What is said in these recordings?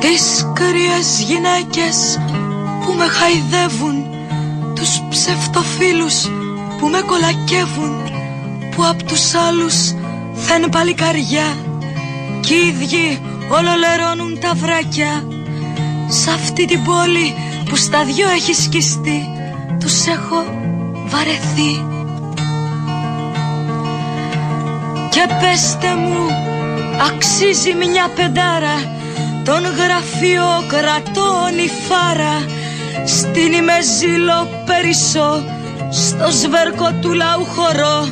τις κρύες γυναίκες που με χαϊδεύουν, τους ψευτοφίλους που με κολακεύουν, που απ' τους άλλους θένε παλικαριά κι οι ίδιοι ολολερώνουν τα βράκια. Σ' αυτή την πόλη που στα δυο έχει σκιστεί, τους έχω βαρεθεί. Και πέστε μου, αξίζει μια πεντάρα των γραφειοκρατών η φάρα, στείνει με ζήλο περισσό, στο σβέρκο του λαού χορό,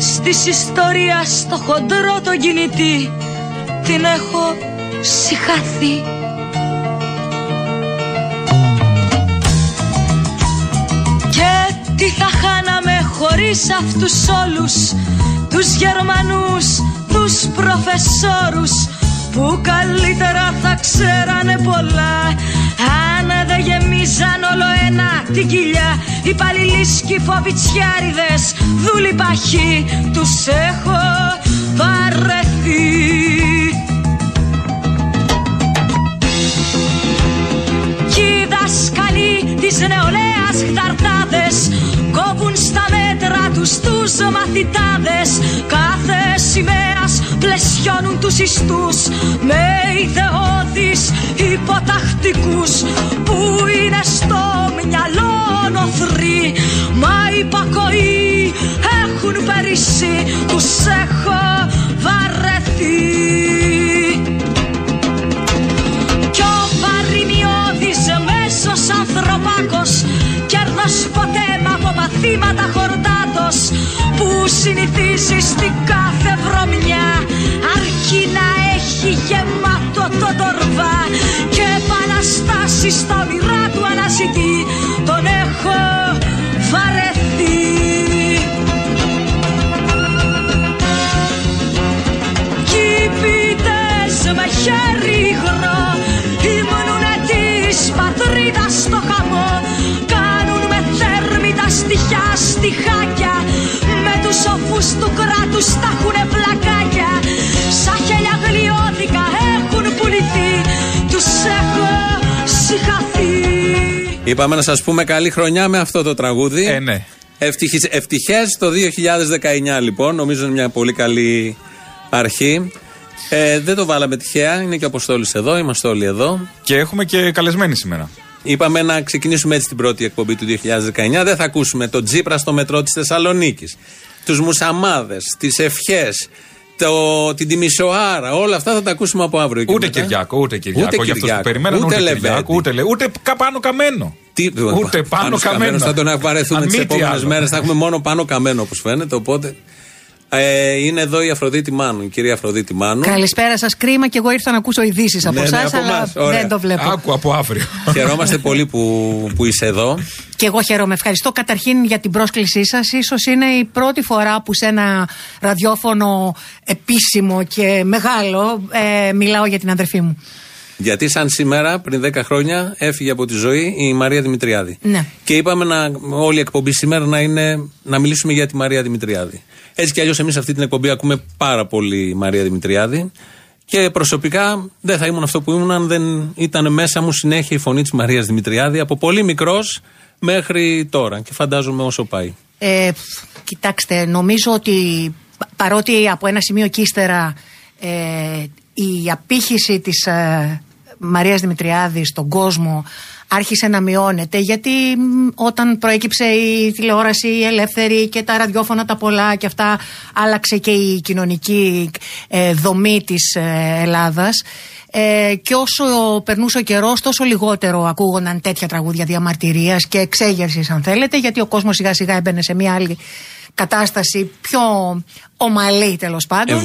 στις ιστορίας στο χοντρό τον κινητή, την έχω συχαθεί. Και τι θα χάναμε χωρίς αυτούς όλους τους Γερμανούς, τους προφεσόρους που καλύτερα θα ξέρανε πολλά αν δεν γεμίζαν όλο ένα την κοιλιά. Οι παλιλίσκοι φοβιτσιάριδες δούλοι παχοί, τους έχω βαρεθεί. Κι οι δασκαλοί της νεολαίας χταρτάδες κόβουν στα μέτρα τους τους μαθητάδες, κάθε σημαίας πλαισιώνουν τους ιστούς με ιδεώδεις υποτακτικούς που είναι στο μυαλό νοθροί, μα υπακοή έχουν περίσει, τους έχω βαρεθεί. Κι ο παροιμιώδης μέσος ανθρωπάκος κέρδος ποτέ από μαθήματα χορτάτος που συνηθίζει στην κάθε βρωμιά, αρκεί να έχει γεμάτο το τορβά και επαναστάσεις στα όνειρά του αναζητεί, τον έχω βαρεθεί. Κι οι ποιητές με χέρι υγρό ήμνουνε της πατρίδας στο χαμό, στοιχιά στιχάκια με τους σοφούς του κράτους τα έχουνε πλακάκια, σαν χέλια γλιώδικα έχουν πουληθεί, τους έχω συχαθεί. Είπαμε να σας πούμε καλή χρονιά με αυτό το τραγούδι. Ναι. Ευτυχές το 2019 λοιπόν, νομίζω είναι μια πολύ καλή αρχή. Δεν το βάλαμε τυχαία, είναι και ο Αποστόλης εδώ, είμαστε όλοι εδώ. Και έχουμε και καλεσμένοι σήμερα. Είπαμε να ξεκινήσουμε έτσι την πρώτη εκπομπή του 2019. Δεν θα ακούσουμε τον Τσίπρα στο μετρό της Θεσσαλονίκης, τους μουσαμάδες, τις ευχές, την Τιμισοάρα. Όλα αυτά θα τα ακούσουμε από αύριο. Ούτε Κυριακό, ούτε Κυριακό. Για αυτούς που περιμέναν, ούτε πάνω καμένο. Ούτε πάνω καμένο. Θα τον βαρεθούμε τις επόμενες μέρες. Θα έχουμε μόνο πάνω καμένο όπως φαίνεται. Οπότε. Είναι εδώ η Αφροδίτη Μάνου, η κυρία Αφροδίτη Μάνου. Καλησπέρα σας, κρίμα και εγώ ήρθα να ακούσω ειδήσεις από εσάς, αλλά δεν το βλέπω. Άκου από αύριο. Χαιρόμαστε πολύ που είσαι εδώ. Και εγώ χαίρομαι. Ευχαριστώ καταρχήν για την πρόσκλησή σας. Ίσως είναι η πρώτη φορά που σε ένα ραδιόφωνο επίσημο και μεγάλο μιλάω για την αδερφή μου. Γιατί σαν σήμερα, πριν 10 χρόνια, έφυγε από τη ζωή η Μαρία Δημητριάδη. Ναι. Και είπαμε όλη η εκπομπή σήμερα να μιλήσουμε για τη Μαρία Δημητριάδη. Έτσι κι αλλιώς εμείς αυτή την εκπομπή ακούμε πάρα πολύ Μαρία Δημητριάδη. Και προσωπικά δεν θα ήμουν αυτό που ήμουν αν δεν ήταν μέσα μου συνέχεια η φωνή της Μαρίας Δημητριάδη από πολύ μικρός μέχρι τώρα. Και φαντάζομαι όσο πάει. Κοιτάξτε, νομίζω ότι παρότι από ένα σημείο και ύστερα η απήχηση της Μαρίας Δημητριάδη στον κόσμο άρχισε να μειώνεται, γιατί όταν προέκυψε η τηλεόραση η ελεύθερη και τα ραδιόφωνα τα πολλά και αυτά, άλλαξε και η κοινωνική δομή της Ελλάδας και όσο περνούσε ο καιρός τόσο λιγότερο ακούγονταν τέτοια τραγούδια διαμαρτυρίας και εξέγερσης αν θέλετε, γιατί ο κόσμος σιγά σιγά έμπαινε σε μια άλλη κατάσταση πιο ομαλή τέλος πάντων.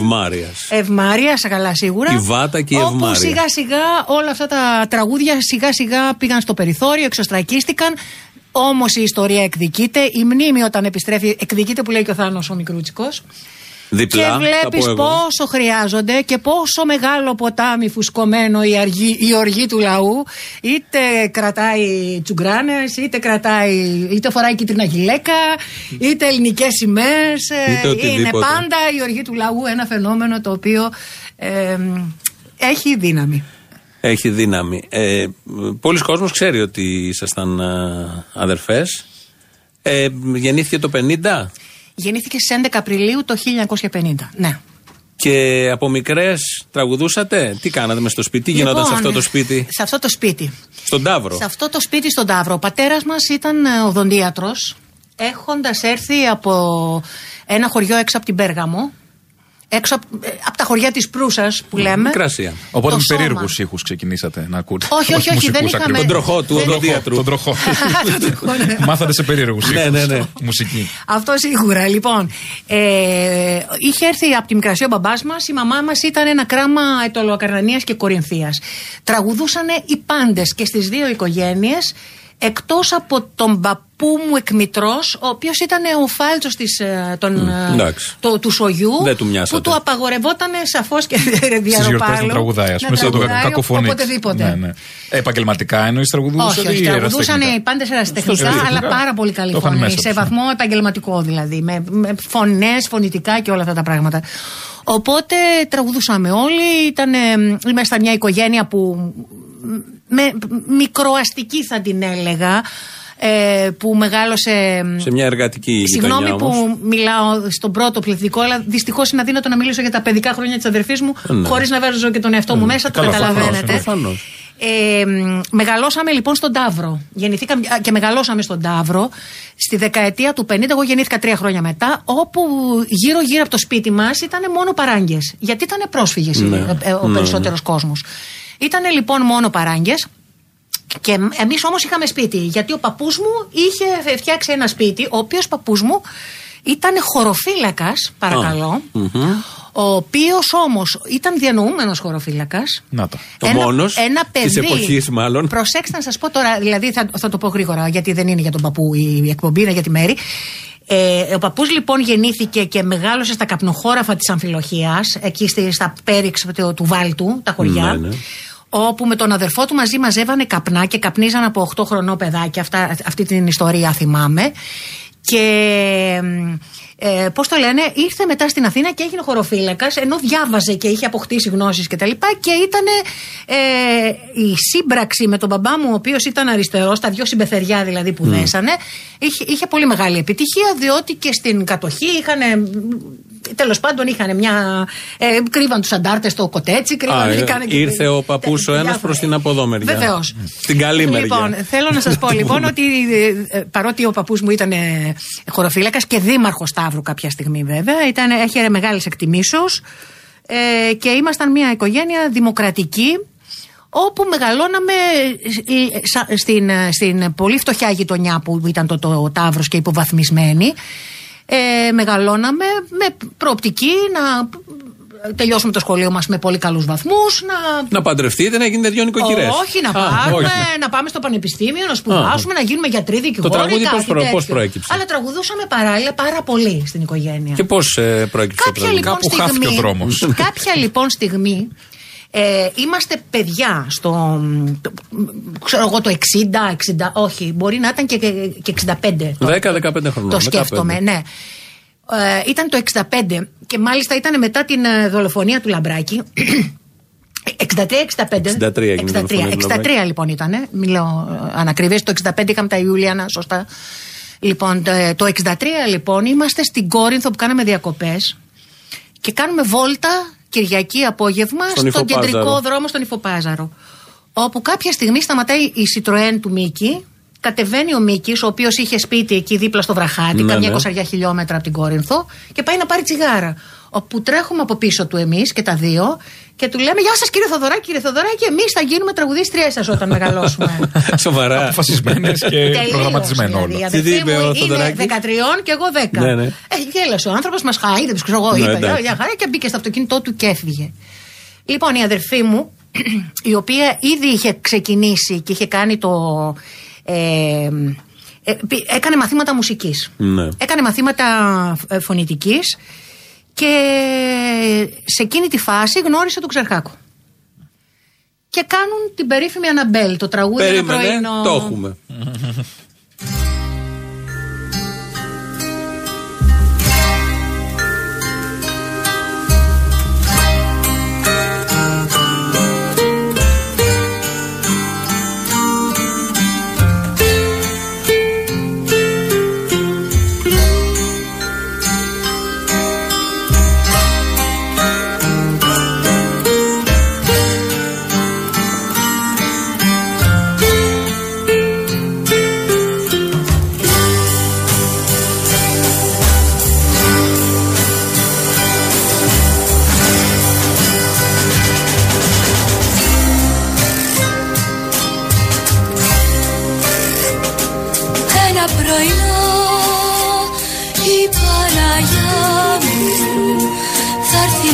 Ευμάρειας, καλά σίγουρα. Η βάτα και η ευμάρεια. Όπου σιγά σιγά όλα αυτά τα τραγούδια σιγά σιγά πήγαν στο περιθώριο, εξωστρακίστηκαν. Όμως η ιστορία εκδικείται, η μνήμη όταν επιστρέφει εκδικείται, που λέει και ο Θάνος ο Μικρούτσικος. Διπλά, και βλέπεις πόσο χρειάζονται και πόσο μεγάλο ποτάμι φουσκωμένο η οργή του λαού, είτε κρατάει τσουγκράνες, είτε φοράει κίτρινα γυλαίκα, είτε ελληνικές σημαίες, είναι πάντα η οργή του λαού ένα φαινόμενο το οποίο έχει δύναμη. έχει δύναμη. Πολλοί κόσμος ξέρει ότι ήσασταν αδερφές. Γεννήθηκε το 50. Γεννήθηκε στις 11 Απριλίου το 1950, ναι. Και από μικρές τραγουδούσατε, τι κάνατε μες στο σπίτι, τι γινόταν σε αυτό το σπίτι? Σε αυτό το σπίτι. Στον Ταύρο. Σε αυτό το σπίτι στον Ταύρο. Ο πατέρας μας ήταν οδοντίατρος, έχοντας έρθει από ένα χωριό έξω από την Πέργαμο, έξω από τα χωριά της Προύσας που λέμε. Μικρασία. Οπότε με περίεργους ήχους ξεκινήσατε να ακούτε. Όχι, δεν είχαμε. Τον τροχό του οδοντίατρου. Τον τροχό. Μάθατε σε περίεργους ήχους. Ναι. Μουσική. Αυτό σίγουρα. Λοιπόν, είχε έρθει από τη Μικρασία ο μπαμπάς μας. Η μαμά μας ήταν ένα κράμα Αιτωλοακαρνανίας και Κορινθίας. Τραγουδούσανε οι πάντες και στις δύο οικογένειες. Εκτός από τον παππού μου εκμητρός, ο οποίος ήταν ο φάλτσος του σογιού, που του απαγορευότανε σαφώς και διαρροπάλλο. Στις τραγουδάει, ας πούμε, σαν το κακοφωνή. Ναι. Επαγγελματικά εννοείς τραγουδούσατε? Όχι, τραγουδούσαν οι πάντες ερασιτεχνικά, αλλά πάρα πολύ καλή φωνή. Σε βαθμό επαγγελματικό δηλαδή, με φωνές, φωνητικά και όλα αυτά τα πράγματα. Οπότε τραγουδούσαμε όλοι, ήμασταν μια οικογένεια που... με μικροαστική θα την έλεγα, που μεγάλωσε σε μια εργατική γειτονιά. Συγγνώμη που μιλάω στον πρώτο πληθυντικό, αλλά δυστυχώς είναι αδύνατο να μιλήσω για τα παιδικά χρόνια της αδερφής μου χωρίς να βάζω και τον εαυτό μου μέσα, το καταλαβαίνετε. Μεγαλώσαμε λοιπόν στον Ταύρο. Γεννηθήκαμε και μεγαλώσαμε στον Ταύρο στη δεκαετία του 50. Εγώ γεννήθηκα 3 χρόνια μετά. Όπου γύρω-γύρω από το σπίτι μας ήταν μόνο παράγγες. Γιατί ήταν πρόσφυγες ο περισσότερος κόσμος. Ήτανε λοιπόν μόνο παράγγες και εμείς όμως είχαμε σπίτι, γιατί ο παππούς μου είχε φτιάξει ένα σπίτι, ο οποίος παππούς μου ήταν χωροφύλακας, παρακαλώ, ο οποίος όμως ήταν διανοούμενος χωροφύλακας. Να το. Ένα παιδί της εποχής μάλλον. Προσέξτε να σας πω τώρα, δηλαδή θα το πω γρήγορα γιατί δεν είναι για τον παππού η εκπομπή, είναι για τη Μέρη. Ο παππούς λοιπόν γεννήθηκε και μεγάλωσε στα καπνοχώραφα της Αμφιλοχίας, εκεί στα πέριξ του Βάλτου, τα χωριά, όπου με τον αδερφό του μαζί μαζεύανε καπνά και καπνίζαν από 8 χρονών παιδάκια. Αυτή την ιστορία θυμάμαι. Και πώς το λένε, ήρθε μετά στην Αθήνα και έγινε χωροφύλακας, ενώ διάβαζε και είχε αποκτήσει γνώσεις κτλ. Και ήταν η σύμπραξη με τον μπαμπά μου, ο οποίος ήταν αριστερός, τα δυο συμπεθεριά δηλαδή που δέσανε, είχε πολύ μεγάλη επιτυχία, διότι και στην κατοχή τέλος πάντων είχαν μια. Κρύβαν τους αντάρτες στο κοτέτσι, ήρθε ο παππούς ο ένας προς την αποδόμεριά. Βεβαίως. Στην καλή μεριά. Λοιπόν, θέλω να σας πω λοιπόν ότι παρότι ο παππούς μου ήταν χωροφύλακας και δήμαρχος Σταύρου κάποια στιγμή βέβαια, έχερε μεγάλες εκτιμήσεις και ήμασταν μια οικογένεια δημοκρατική, όπου μεγαλώναμε στην πολύ φτωχιά γειτονιά που ήταν το Ταύρος και υποβαθμισμένη. Μεγαλώναμε με προοπτική να τελειώσουμε το σχολείο μας με πολύ καλούς βαθμούς. Να παντρευτείτε, να γίνετε δυο νοικοκυρές. Όχι, να πάμε στο πανεπιστήμιο, να σπουδάσουμε, να γίνουμε γιατροί, δικηγόροι. Το τραγούδι πώς προέκυψε? Αλλά τραγουδούσαμε παράλληλα πάρα πολύ στην οικογένεια. Και πώς προέκυψε το τραγούδι? Κάπου χάθηκε ο δρόμος. Κάποια λοιπόν στιγμή. Είμαστε παιδιά στο, ξέρω εγώ, το 60, όχι, μπορεί να ήταν και 65. 10-15 χρόνια. Το σκέφτομαι, 15. Ναι. Ήταν το 65 και μάλιστα ήταν μετά την δολοφονία του Λαμπράκη. 63 λοιπόν ήταν, μιλάω ανακριβές, το 65 είχαμε τα Ιουλιανά, σωστά. Λοιπόν, το 63 λοιπόν είμαστε στην Κόρινθο που κάναμε διακοπές και κάνουμε βόλτα Κυριακή απόγευμα στον κεντρικό δρόμο, στον Ιφοπάζαρο. Όπου κάποια στιγμή σταματάει η Σιτροέν του Μίκη, κατεβαίνει ο Μίκης, ο οποίος είχε σπίτι εκεί δίπλα στο Βραχάτι, καμιά 20 χιλιόμετρα από την Κόρινθο, και πάει να πάρει τσιγάρα. Όπου τρέχουμε από πίσω του εμείς και τα δύο και του λέμε: «Γεια σας κύριε Θοδωράκη, κύριε Θοδωράκη, εμείς θα γίνουμε τραγουδίστριές σας όταν μεγαλώσουμε». Σοβαρά, αποφασισμένες και προγραμματισμένο όλο. Η αδερφή μου είναι 13 και εγώ 10. Γέλασε ο άνθρωπος, μας χαΐδεψε, ξέρω εγώ, είπα για χαρά και μπήκε στο αυτοκίνητό του και έφυγε. Λοιπόν, η αδερφή μου, η οποία ήδη είχε ξεκινήσει και είχε κάνει το. Έκανε μαθήματα μουσικής. Έκανε μαθήματα φωνητικής. Και σε εκείνη τη φάση γνώρισε τον Ξαρχάκο. Και κάνουν την περίφημη Αναμπέλ, το τραγούδι. Περίμενε, ένα πρωινό. Το έχουμε.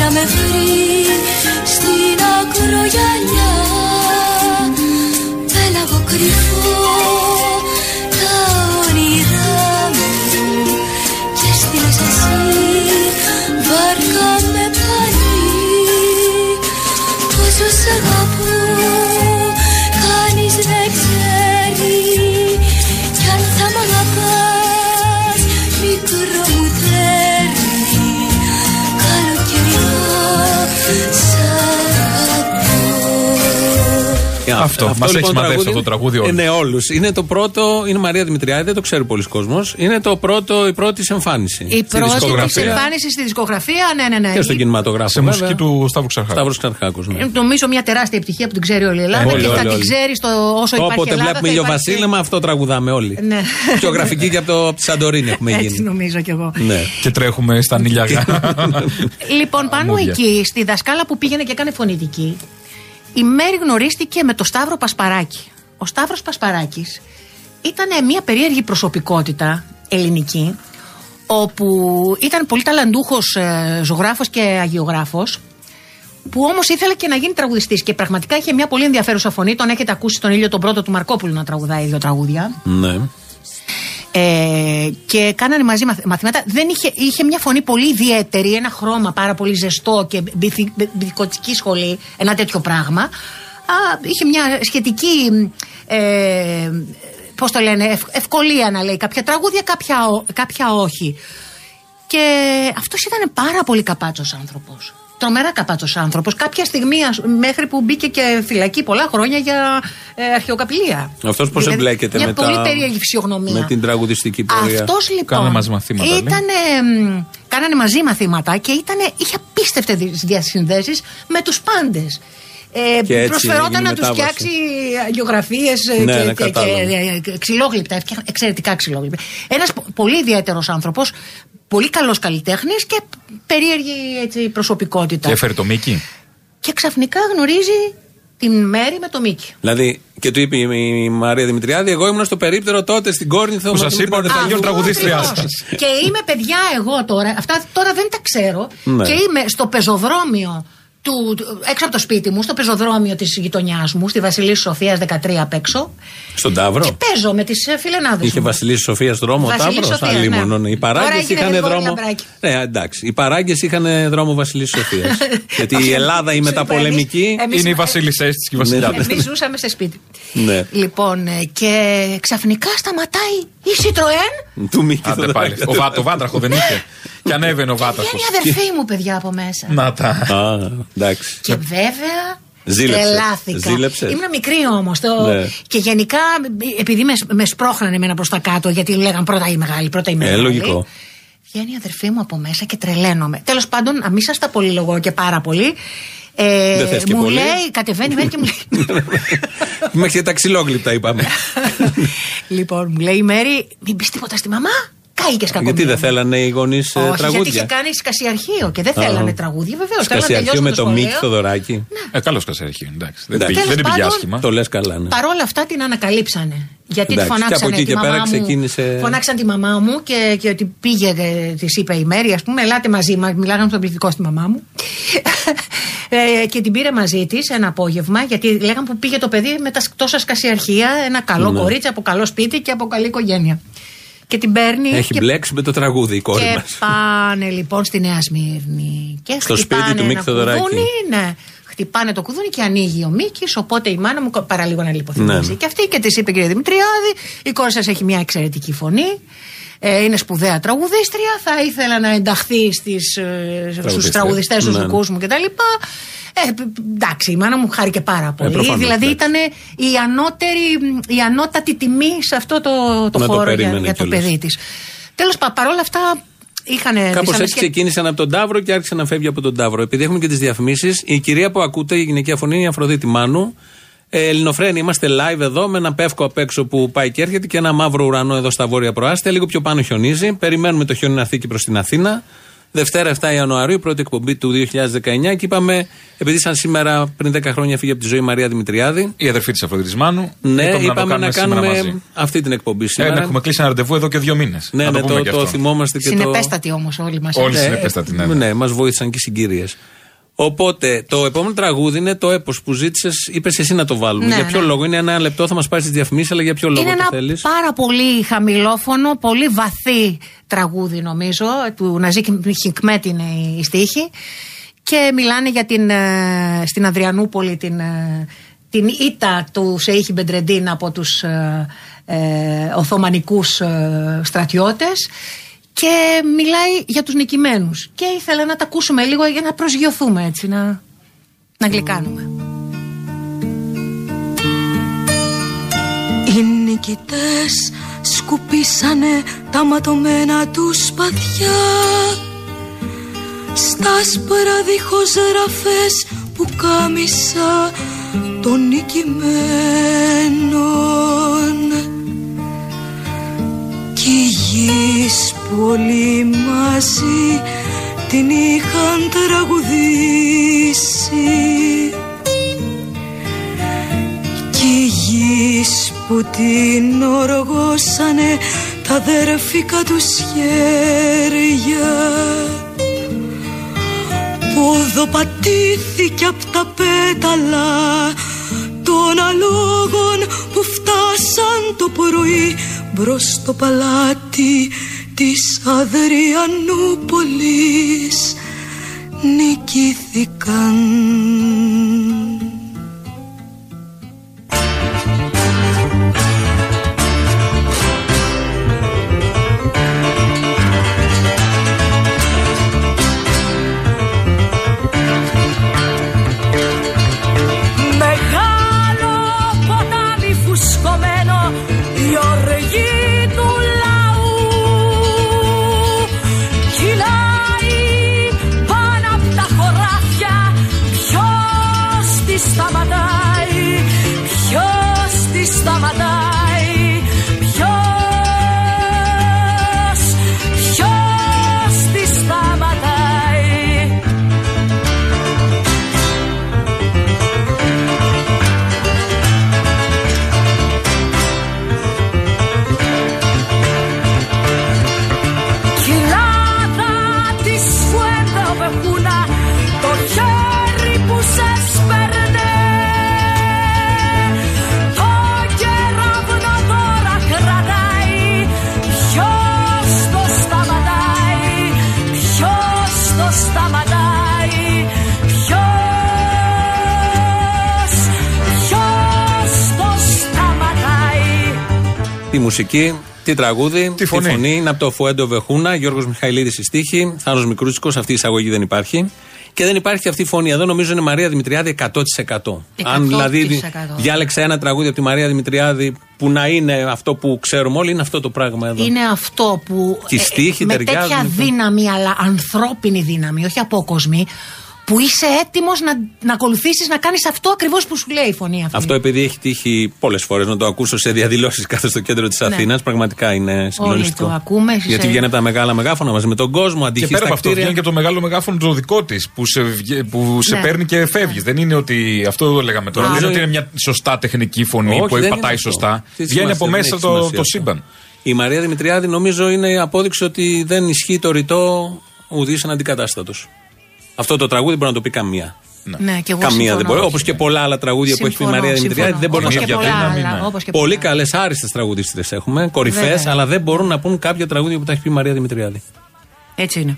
να με βρει στην ακρογιαλιά. Πέλαγο κρυφό τα όνειρά μου και στείλες εσύ βάρκα με πάλι. Πόσο σ' αγαπώ κανείς δεν ξέρει, κι αν θα μ' αγαπάς μικρό μου τέρι, καλοκαιρινό. Αυτό μας λοιπόν, έχει μαδεύσει αυτό το τραγούδι όλους. Ναι, όλους. Είναι το πρώτο, είναι Μαρία Δημητριάδη, δεν το ξέρει πολλοί κόσμος. Είναι το πρώτο, η πρώτη εμφάνιση. Η πρώτη εμφάνιση στη δισκογραφία, ναι. Και στον κινηματογράφο. Σε βέβαια. Μουσική του Σταύρου Ξαρχάκου. Σταύρος Ξαρχάκος, ναι. Νομίζω μια τεράστια επιτυχία που την ξέρει όλη η Ελλάδα και θα την ξέρει όσο υπάρχει. Όποτε βλέπουμε ηλιοβασίλεμα, αυτό τραγουδάμε όλοι. Πιο γραφική και από τη Σαντορίνη έχουμε γίνει. Έτσι νομίζω κι εγώ. Και τρέχουμε στα νηλιαγά. Λοιπόν, πάνω εκεί, στη δασκάλα που πήγαινε και έκανε φωνητική. Η Μέρη γνωρίστηκε με τον Σταύρο Πασπαράκη. Ο Σταύρος Πασπαράκης ήταν μια περίεργη προσωπικότητα ελληνική, όπου ήταν πολύ ταλαντούχος ζωγράφος και αγιογράφος, που όμως ήθελε και να γίνει τραγουδιστής και πραγματικά είχε μια πολύ ενδιαφέρουσα φωνή. Τον έχετε ακούσει τον Ήλιο τον Πρώτο του Μαρκόπουλου να τραγουδάει δύο τραγούδια. Ναι. Και κάνανε μαζί μαθήματα. Δεν είχε μια φωνή πολύ ιδιαίτερη, ένα χρώμα πάρα πολύ ζεστό και μπιδικοτική σχολή, ένα τέτοιο πράγμα. Είχε μια σχετική ευκολία να λέει κάποια τραγούδια, κάποια όχι. Και αυτός ήταν πάρα πολύ καπάτσος άνθρωπος. Τρομερά καπάτσος άνθρωπος. Κάποια στιγμή μέχρι που μπήκε και φυλακή πολλά χρόνια για αρχαιοκαπηλεία. Αυτός πώς εμπλέκεται με πολύ περίεργη φυσιογνωμία. Με την τραγουδιστική πορεία. Αυτός λοιπόν κάνανε μαζί μαθήματα και είχε απίστευτες διασυνδέσεις με τους πάντες. Προσφερόταν να τους φτιάξει αγιογραφίες και ξυλόγλυπτα. Εξαιρετικά ξυλόγλυπτα. Ένας πολύ ιδιαίτερος άνθρωπος. Πολύ καλός καλλιτέχνης και περίεργη έτσι, προσωπικότητα. Και έφερε το Μίκη. Και ξαφνικά γνωρίζει την Μέρη με το Μίκη. Δηλαδή, και του είπε η Μαρία Δημητριάδη, εγώ ήμουν στο περίπτερο τότε στην Κόρινθο. Που σας είπα ότι θα γίνουν τραγουδίστρια. Και είμαι παιδιά εγώ τώρα, αυτά τώρα δεν τα ξέρω, ναι. Και είμαι στο πεζοδρόμιο έξω από το σπίτι μου, στο πεζοδρόμιο της γειτονιάς μου, στη Βασιλής Σοφίας 13 απ' έξω. Στον Ταύρο. Και παίζω με τις φιλενάδες. Είχε Βασιλής Σοφίας δρόμο ο Ταύρος, αλίμονο. Ναι. Οι παράγκες είχαν δρόμο. Ναι, εντάξει. Οι παράγκες είχαν δρόμο Βασιλής Σοφίας. Γιατί η Ελλάδα η μεταπολεμική είναι οι βασίλισσές της και οι βασιλιάδες. Εμείς ζούσαμε σε σπίτι. Ναι. Λοιπόν, και ξαφνικά σταματάει η Citroën. Του Μίκη Θεοδωράκη. Το βάτραχο δεν είχε. Και ανέβαινε ο βάτραχος. Είναι η αδερφή μου, παιδιά, από μέσα. Να τα. Εντάξει. Και βέβαια τρελάθηκα. Ήμουν μικρή όμως ναι. Και γενικά επειδή με σπρώχνανε εμένα προς τα κάτω, γιατί λέγαν πρώτα η μεγάλη, πρώτα η μεγάλη. Λογικό. Βγαίνει η αδερφή μου από μέσα και τρελαίνομαι. Τέλος πάντων, να μην σας τα πολυλογώ και πάρα πολύ. Μου πολύ. Λέει, κατεβαίνει μέχρι και μου λέει. Μέχρι και τα ξυλόγλυπτα είπαμε. Λοιπόν, μου λέει η Μέρη, μην πεις τίποτα στη μαμά. Γιατί δεν θέλανε οι γονείς τραγούδια. Όχι, γιατί είχε κάνει σκασιαρχείο και δεν θέλανε τραγούδια, βεβαίως. Σκασιαρχείο με το Μίκη Θεοδωράκη. Καλό σκασιαρχείο, εντάξει. Δεν πήγε άσχημα. Το λες καλά, ναι. Παρ' όλα αυτά την ανακαλύψανε. Γιατί τη φωνάξανε τη μαμά μου. Ξεκίνησε... Φωνάξαν τη μαμά μου και ότι πήγε, της είπε η Μέρη, ας πούμε, ελάτε μαζί μας. Μιλάγαμε στον πληθυντικό στη μαμά μου. Και την πήρε μαζί της ένα απόγευμα, γιατί λέγανε που πήγε το παιδί με τόσα σκασιαρχεία, ένα καλό κορίτσι από καλό σπίτι και από καλή οικογένεια. Και την παίρνει. Έχει μπλέξει με το τραγούδι η κόρη μας. Και πάνε λοιπόν στη Νέα Σμύρνη. Και στο σπίτι του Μίκη Θεοδωράκη. Ναι. Χτυπάνε το κουδούνι και ανοίγει ο Μίκης. Οπότε η μάνα μου παραλίγο να λιποθυμίζει. Ναι. Και αυτή και της είπε, κύριε Δημητριάδη, η κόρη σας έχει μια εξαιρετική φωνή. Είναι σπουδαία τραγουδίστρια. Θα ήθελα να ενταχθεί στους τραγουδιστές, στους δικούς μου κτλ. Εντάξει, η μάνα μου χάρηκε πάρα πολύ. Προφανώς, δηλαδή ήταν η ανώτατη τιμή σε αυτό το χώρο για το παιδί της. Τέλος πάντων, παρόλα αυτά είχαν. Κάπως έτσι ξεκίνησαν από τον Ταύρο και άρχισαν να φεύγει από τον Ταύρο. Επειδή έχουμε και τις διαφημίσεις, η κυρία που ακούτε, η γυναικεία φωνή, είναι η Αφροδίτη Μάνου. Ελληνοφρένια, είμαστε live εδώ με ένα πεύκο απ' έξω που πάει και έρχεται και ένα μαύρο ουρανό εδώ στα βόρεια προάστια. Λίγο πιο πάνω χιονίζει. Περιμένουμε το χιόνι να θύκει προς την Αθήνα. Δευτέρα 7 Ιανουαρίου, η πρώτη εκπομπή του 2019. Και είπαμε, επειδή σαν σήμερα πριν 10 χρόνια φύγει από τη ζωή η Μαρία Δημητριάδη, η αδερφή της Αφροδίτης Μάνου. Ναι, είπαμε να κάνουμε αυτή την εκπομπή σήμερα. Έχουμε κλείσει ένα ραντεβού εδώ και 2 μήνες. Ναι, να το θυμόμαστε και τώρα. Συνεπέστατοι όμως όλοι μας. Όλοι συνεπέστατοι, ναι. Ναι, μας βοήθησαν και οι συγκυρίες. Οπότε το επόμενο τραγούδι είναι το έπος που ζήτησες, είπες εσύ να το βάλουμε. Ναι, για ποιο λόγο, είναι 1 λεπτό, θα μας πάρει τις διαφημίσεις, αλλά για ποιο λόγο το θέλεις? Είναι ένα πάρα πολύ χαμηλόφωνο, πολύ βαθύ τραγούδι νομίζω, του Ναζί Χικμέτ είναι η στίχη. Και μιλάνε για στην Αδριανούπολη την ήττα του Σεΐχη Μπεντρεντίν από τους Οθωμανικούς στρατιώτες. Και μιλάει για τους νικημένους. Και ήθελα να τα ακούσουμε λίγο για να προσγειωθούμε έτσι, να γλυκάνουμε. Οι νικητές σκουπίσανε τα ματωμένα τους παθιά στα σπέρα δίχως ραφές που κάμισα των νικημένων. Κι η γης που όλοι μαζί την είχαν τραγουδήσει, κι η γης που την οργώσανε τα αδερφικά τους χέρια, ποδοπατήθηκε απ' τα πέταλα των αλόγων που φτάσαν το πρωί μπρος στο παλάτι της Αδριανούπολης. Νικήθηκαν. Τη μουσική, τη τραγούδι, τη φωνή είναι από το Φουέντο Βεχούνα, Γιώργος Μιχαηλίδης στη στίχη, Θάνος Μικρούτσικος, αυτή η εισαγωγή δεν υπάρχει. Και δεν υπάρχει και αυτή η φωνή. Εδώ νομίζω είναι Μαρία Δημητριάδη 100%. Αν δηλαδή διάλεξε ένα τραγούδι από τη Μαρία Δημητριάδη που να είναι αυτό που ξέρουμε όλοι, είναι αυτό το πράγμα εδώ. Είναι αυτό που. Τη στίχη, με τέτοια δύναμη, αλλά ανθρώπινη δύναμη, όχι απόκοσμη, που είσαι έτοιμος να ακολουθήσεις, να κάνεις αυτό ακριβώς που σου λέει η φωνή αυτή. Αυτό επειδή έχει τύχει πολλές φορές να το ακούσω σε διαδηλώσεις κάτω στο κέντρο της Αθήνας, ναι. Πραγματικά είναι συγκλονιστικό. Όλοι το ακούμε. Γιατί βγαίνει από τα μεγάλα μεγάφωνα μαζί με τον κόσμο, αντίχει στα κτίρια. Και πέρα από αυτό βγαίνει και το μεγάλο μεγάφωνο το δικό της που σε παίρνει και φεύγεις. Δεν είναι ότι. Αυτό το λέγαμε τώρα. Δεν είναι ότι είναι μια σωστά τεχνική φωνή. Όχι, που πατάει σωστά. Βγαίνει από μέσα το σύμπαν. Η Μαρία Δημητριάδη νομίζω είναι απόδειξη ότι δεν ισχύει το ρητό ουδής αναντικατάστατος. Αυτό το τραγούδι μπορεί να το πει καμία. Ναι, και εγώ καμία δεν μπορεί. Όπως και πολλά άλλα τραγούδια που έχει πει η Μαρία Δημητριάδη δεν μπορεί να τα πει. Πολύ καλές, άριστες τραγουδίστρες έχουμε, κορυφές, αλλά δεν μπορούν να πούν κάποια τραγούδια που τα έχει πει η Μαρία Δημητριάδη. Έτσι είναι.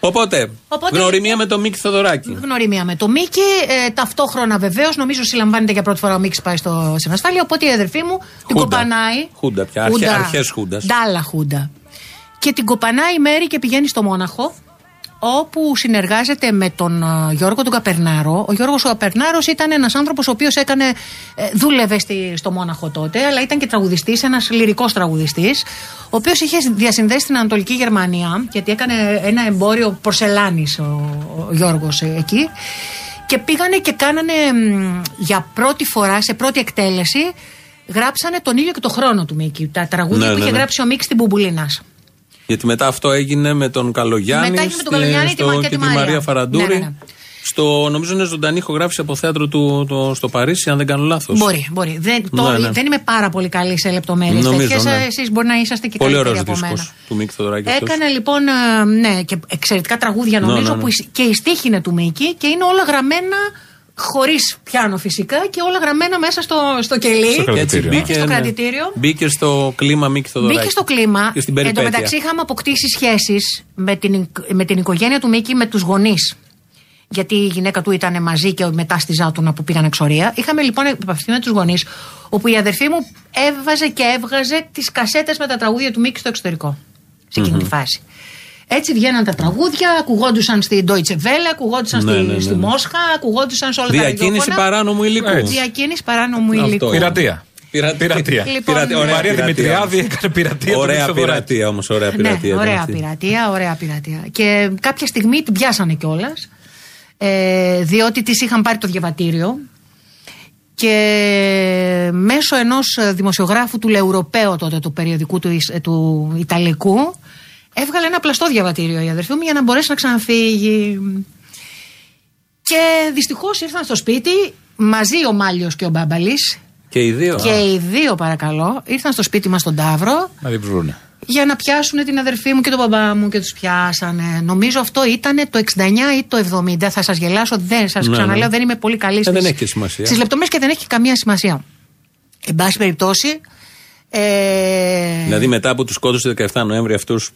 Οπότε γνωριμία με τον Μίκη Θεοδωράκη. Γνωριμία με τον Μίκη. Ταυτόχρονα βεβαίως, νομίζω συλλαμβάνεται για πρώτη φορά ο Μίκης πάει στην ασφάλεια. Οπότε η αδερφή μου την κοπανάει. Χούντα πια, αρχές Χούντας. Ντάλα Χούντα. Και την κοπανάει η Μέρη και πηγαίνει στο Μόναχο, όπου συνεργάζεται με τον Γιώργο τον Καπερνάρο. Ο Γιώργος ο Καπερνάρος ήταν ένας άνθρωπος ο οποίος δούλευε στο Μόναχο τότε, αλλά ήταν και τραγουδιστής, ένας λυρικός τραγουδιστής, ο οποίος είχε διασυνδέσει την Ανατολική Γερμανία, γιατί έκανε ένα εμπόριο πορσελάνης ο Γιώργος εκεί, και πήγανε και κάνανε για πρώτη φορά, σε πρώτη εκτέλεση, γράψανε τον ήλιο και το χρόνο του Μίκη, τα τραγούδια που είχε γράψει ο Μίκης στην Μπουμπουλίνας. Γιατί μετά αυτό έγινε με τον Καλογιάννη. Μετά έγινε με τον Καλογιάννη και τη Μαρία Φαραντούρη. Ναι, ναι, ναι. Στο, νομίζω είναι ζωντανή ηχογράφηση από θέατρο του στο Παρίσι, αν δεν κάνω λάθος. Μπορεί. Δεν είμαι πάρα πολύ καλή σε λεπτομέρειες. Εσείς μπορεί να είσαστε και πολύ καλύτεροι από μένα. Του Μίκη Θεοδωράκη. Έκανε λοιπόν και εξαιρετικά τραγούδια νομίζω. Που και η στίχη είναι του Μίκη και είναι όλα γραμμένα. Χωρίς πιάνο φυσικά και όλα γραμμένα μέσα στο κελί. Στο κρατητήριο. Μπήκε στο κλίμα Μίκη Θεοδωράκη. Μπήκε στο κλίμα. Εν τω μεταξύ είχαμε αποκτήσει σχέσεις με την οικογένεια του Μίκη, με τους γονείς. Γιατί η γυναίκα του ήταν μαζί και μετά στη Ζάτουνα που πήγαν εξορία. Είχαμε λοιπόν επαφή με τους γονείς, όπου η αδερφή μου έβαζε και έβγαζε τις κασέτες με τα τραγούδια του Μίκη στο εξωτερικό. Σε εκείνη τη φάση. Έτσι βγαίναν τα τραγούδια, ακουγόντουσαν στην Deutsche Welle, ακουγόντουσαν στη Μόσχα, ακουγόντουσαν σε όλα τα ραδιόφωνα. Διακίνηση παράνομου υλικού. Πειρατεία. Λοιπόν, η Μαρία Δημητριάδη έκανε πειρατεία. Ωραία πειρατεία. Και κάποια στιγμή την πιάσανε κιόλας, διότι της είχαν πάρει το διαβατήριο και μέσω ενός δημοσιογράφου του Λεουροπαίου τότε, του περιοδικού του Ιταλικού, έβγαλε ένα πλαστό διαβατήριο η αδερφή μου για να μπορέσει να ξαναφύγει. Και δυστυχώς ήρθαν στο σπίτι μαζί ο Μάλιος και ο Μπάμπαλης. Και οι δύο παρακαλώ ήρθαν στο σπίτι μας στον Ταύρο για να πιάσουν την αδερφή μου και τον μπαμπά μου και τους πιάσανε. Νομίζω αυτό ήταν το 69 ή το 70. Θα σας γελάσω, δεν σας ξαναλέω, δεν είμαι πολύ καλή στις λεπτομέρειες και δεν έχει καμία σημασία. Εν πάση περιπτώσει. Δηλαδή μετά που τους σκότωσε 17 Νοέμβρη αυτούς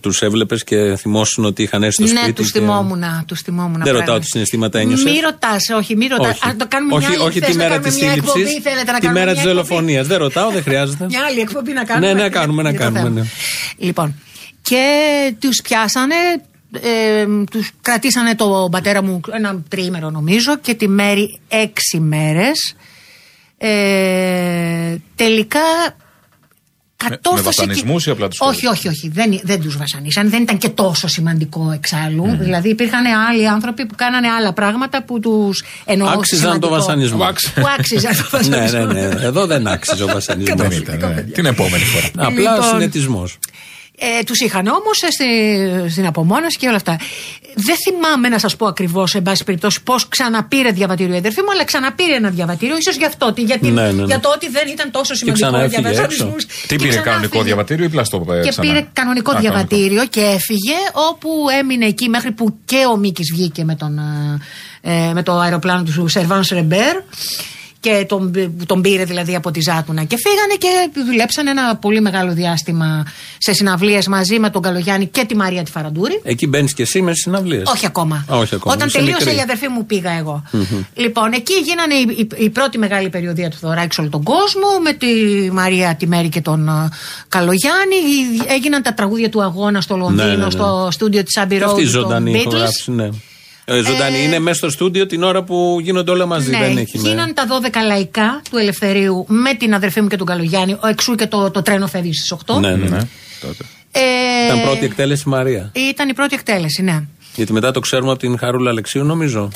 τους έβλεπες και θυμόσουν ότι είχαν έρθει στο σπίτι. Ναι, τους θυμόμουνα. Δεν ρωτάω τι συναισθήματα ένιωσες. Μη ρωτάς. Αν το κάνουμε μια άλλη θέση, τη μέρα της σύλληψης, τη μέρα της δολοφονίας. Δεν ρωτάω, δεν χρειάζεται. Μια άλλη εκπομπή να κάνουμε. Ναι, να κάνουμε. Λοιπόν, και τους πιάσανε, τους κρατήσανε τον πατέρα μου ένα 3 ημέρο νομίζω και τη Μέρη 6 μέρες. Τελικά κατόρθωσε. Με βασανισμούς ή απλά τους κόλλησαν? Όχι. Δεν τους βασανίσαν. Δεν ήταν και τόσο σημαντικό εξάλλου. Δηλαδή υπήρχαν άλλοι άνθρωποι που κάνανε άλλα πράγματα που τους εννοούσαν. Άξιζαν το βασανισμό. Ναι. Εδώ δεν άξιζε ο βασανισμός. Την επόμενη φορά. Απλά συνετισμός. Τους είχαν όμως στην απομόνωση και όλα αυτά. Δεν θυμάμαι να σας πω ακριβώς, εν πάση περιπτώσει, πώς ξαναπήρε διαβατήριο η αδερφή μου, αλλά ξαναπήρε ένα διαβατήριο, ίσως γι' αυτό. Γιατί για το ότι δεν ήταν τόσο σημαντικό για βασανισμούς. Τι πήρε, κανονικό διαβατήριο ή πλαστό πέρα? Και πήρε κανονικό διαβατήριο και έφυγε, όπου έμεινε εκεί μέχρι που και ο Μίκης βγήκε με το αεροπλάνο του Σερβάνς Ρεμπέρ. Και τον πήρε δηλαδή από τη Ζάτουνα και φύγανε και δουλέψαν ένα πολύ μεγάλο διάστημα σε συναυλίες μαζί με τον Καλογιάννη και τη Μαρία τη Φαραντούρη. Εκεί μπαίνεις και εσύ με συναυλίες? Όχι ακόμα. Όταν τελείωσε η αδερφή μου πήγα εγώ. Λοιπόν, εκεί γίνανε η πρώτη μεγάλη περιοδία του Θοδωράκη σε όλο τον κόσμο, με τη Μαρία, τη Μέρη και τον Καλογιάννη. Έγιναν τα τραγούδια του Αγώνα στο Λονδίνο, στο στούντιο της Abbey Road των Beatles. Ζωντανή, είναι μέσα στο στούντιο την ώρα που γίνονται όλα μαζί. Γίναν τα 12 λαϊκά του Ελευθερίου με την αδερφή μου και τον Καλογιάννη. Εξού και το τρένο φεύγει στις 8. Ναι. Ήταν πρώτη εκτέλεση Μαρία. Ήταν η πρώτη εκτέλεση, ναι. Γιατί μετά το ξέρουμε από την Χαρούλα Αλεξίου, νομίζω.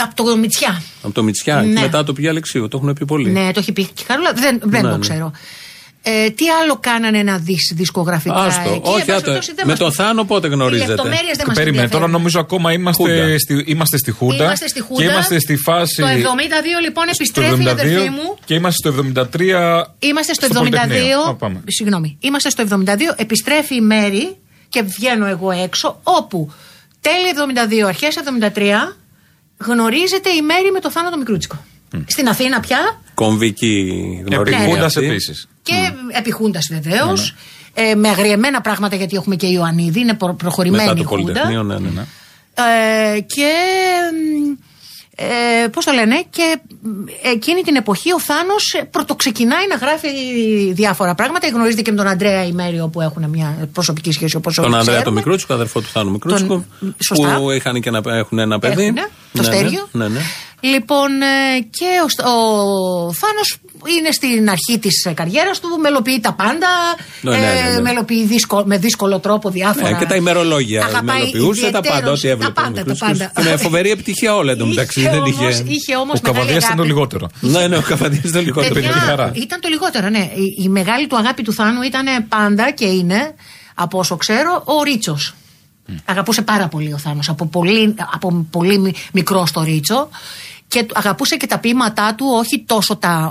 Από το Μητσιά. Ναι. Και μετά το πήγε Αλεξίου. Το έχουν πει πολύ. Ναι, το έχει πει και η Χαρούλα. Δεν το ξέρω. Τι άλλο κάνανε να δεις δισκογραφικά? Με το Θάνο πότε γνωρίζετε? Περίμενε, τώρα νομίζω ακόμα είμαστε στη Χούντα. Και είμαστε στη φάση. Το 72 λοιπόν επιστρέφει η αδερφή μου. Και είμαστε στο 73. Είμαστε στο 72, επιστρέφει η Μέρη και βγαίνω εγώ έξω. Όπου τέλη 72, αρχές 73 γνωρίζεται η Μέρη με το Θάνο το Μικρούτσικο. Στην Αθήνα πια. Κομβική γνωρίζεται. Επιχούντας επίσης. Και επιχούντας βεβαίως. Με αγριεμένα πράγματα, γιατί έχουμε και Ιωαννίδη. Είναι προχωρημένη μετά το Πολυτεχνείο, ναι. Και πώς το λένε, και εκείνη την εποχή ο Θάνος πρωτοξεκινάει να γράφει διάφορα πράγματα. Γνωρίζετε και με τον Ανδρέα η Μέρη, όπου έχουν μια προσωπική σχέση. Τον Ανδρέα τον Μικρούτσικο, αδερφό του Θάνου Μικρούτσικου. Σωστά. Που είχαν και έχουν ένα παιδί. Το Στέργιο. Ναι. Λοιπόν, και ο Θάνος είναι στην αρχή της καριέρας του, μελοποιεί τα πάντα, μελοποιεί με δύσκολο τρόπο διάφορα. Και τα ημερολόγια μελοποιούσε, τα πάντα, ό,τι έβλεπε. Με φοβερή επιτυχία όλα εντωμεταξύ. Ο Καβαδίας ήταν το λιγότερο. Ναι, ο Καβαδίας ήταν το λιγότερο. Ήταν το λιγότερο, ναι. Η μεγάλη του αγάπη του Θάνου ήταν πάντα και είναι από όσο ξέρω, ο Ρίτσος. Αγαπούσε πάρα πολύ ο Θάνος, από πολύ μικρό στο Ρίτσο, και αγαπούσε και τα ποίηματά του,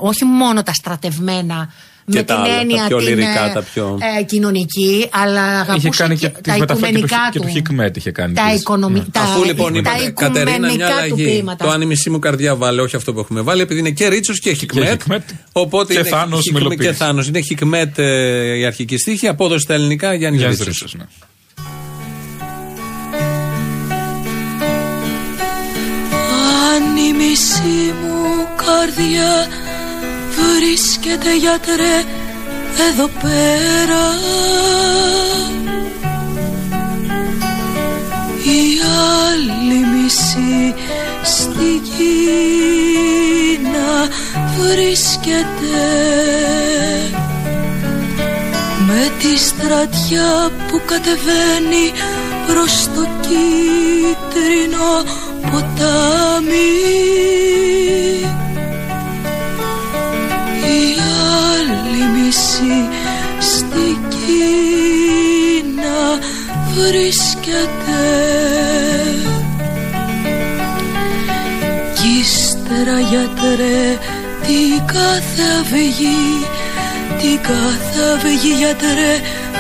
όχι μόνο τα στρατευμένα με την έννοια τα πιο λυρικά, τα πιο... κοινωνική, αλλά αγαπούσε και τα οικουμενικά του. Και του Χικμέτ είχε κάνει. Αφού λοιπόν είπαμε, Κατερίνα, μια αλλαγή. Το Αν η μισή μου καρδιά βάλε, όχι αυτό που έχουμε βάλει, επειδή είναι και Ρίτσος και Χικμέτ. Οπότε και Θάνος. Είναι Χικμέτ η αρχική στίχη, απόδοση στα ελληνικά Γιάννης Ρίτσος. Αν η μισή μου καρδιά βρίσκεται, γιατρέ, εδώ πέρα, η άλλη μισή στη γη να βρίσκεται, με τη στρατιά που κατεβαίνει προς το κίτρινο ποτάμι. Η άλλη μισή στη Κίνα βρίσκεται, κι ύστερα, γιατρέ, τι καθαυγή, γιατρέ,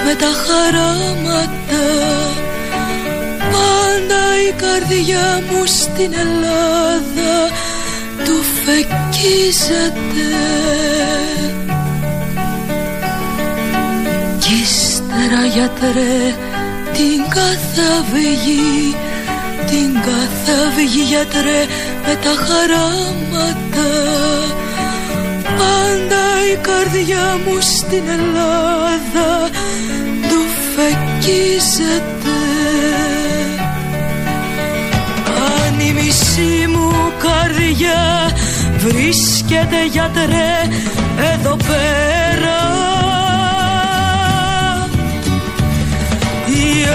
με τα χαράματα. Πάντα η καρδιά μου στην Ελλάδα του φεκίζεται, κι ύστερα, γιατρέ, την καθαυγή, γιατρέ, με τα χαράματα. Πάντα η καρδιά μου στην Ελλάδα του φεκίζεται. Αν η μισή μου καρδιά βρίσκεται, γιατρέ, εδώ πέρα, η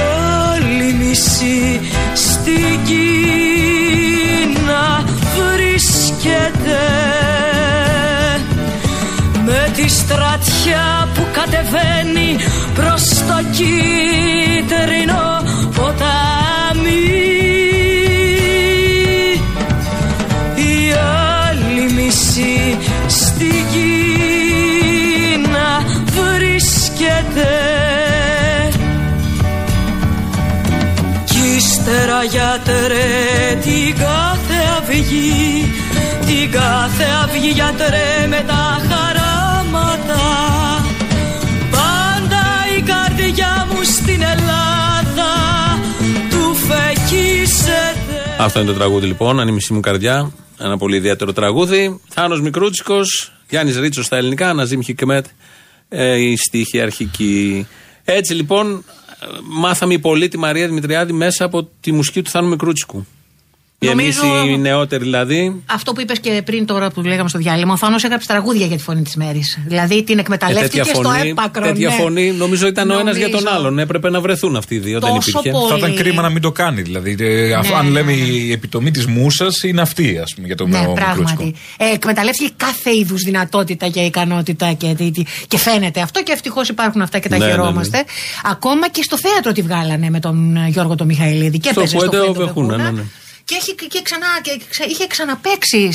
άλλη μισή στην Κίνα βρίσκεται, με τη στρατιά που κατεβαίνει προς το κίτρινο ποτάμι. Στην Κίνα βρίσκεται, κι ύστερα, γιατρέ, την κάθε αυγή, γιατρέ, με τα χαράματα. Πάντα η καρδιά μου στην Ελλάδα του φεκίζεται. Αυτό είναι το τραγούδι λοιπόν, Αν η μισή μου καρδιά. Ένα πολύ ιδιαίτερο τραγούδι. Θάνος Μικρούτσικος, Γιάννης Ρίτσος στα ελληνικά, Αναζήμ Χικμέτ, η στίχη αρχική. Έτσι λοιπόν, μάθαμε πολύ τη Μαρία Δημητριάδη μέσα από τη μουσική του Θάνου Μικρούτσικου. Νομίζω, εμείς οι νεότεροι δηλαδή. Αυτό που είπες και πριν, τώρα που λέγαμε στο διάλειμμα, ο Θάνος έγραψε τραγούδια για τη φωνή της Μέρης. Δηλαδή την εκμεταλλεύτηκε στο έπακρο. Τέτοια φωνή, νομίζω ήταν ο ένας για τον άλλον. Έπρεπε να βρεθούν αυτοί οι δύο. Δεν υπήρχε. Πολύ... Θα ήταν κρίμα να μην το κάνει. Δηλαδή, αν λέμε η επιτομή της μούσας είναι αυτή, ας πούμε, για τον Μικρούτσικο. Εκμεταλλεύτηκε κάθε είδους δυνατότητα και ικανότητα και φαίνεται αυτό, και ευτυχώς υπάρχουν αυτά και τα χαιρόμαστε. Ακόμα και στο θέατρο τη βγάλανε με τον Γιώργο τον Μιχαηλίδη. Και παίζει στο θέατρο. Και, είχε ξαναπαίξει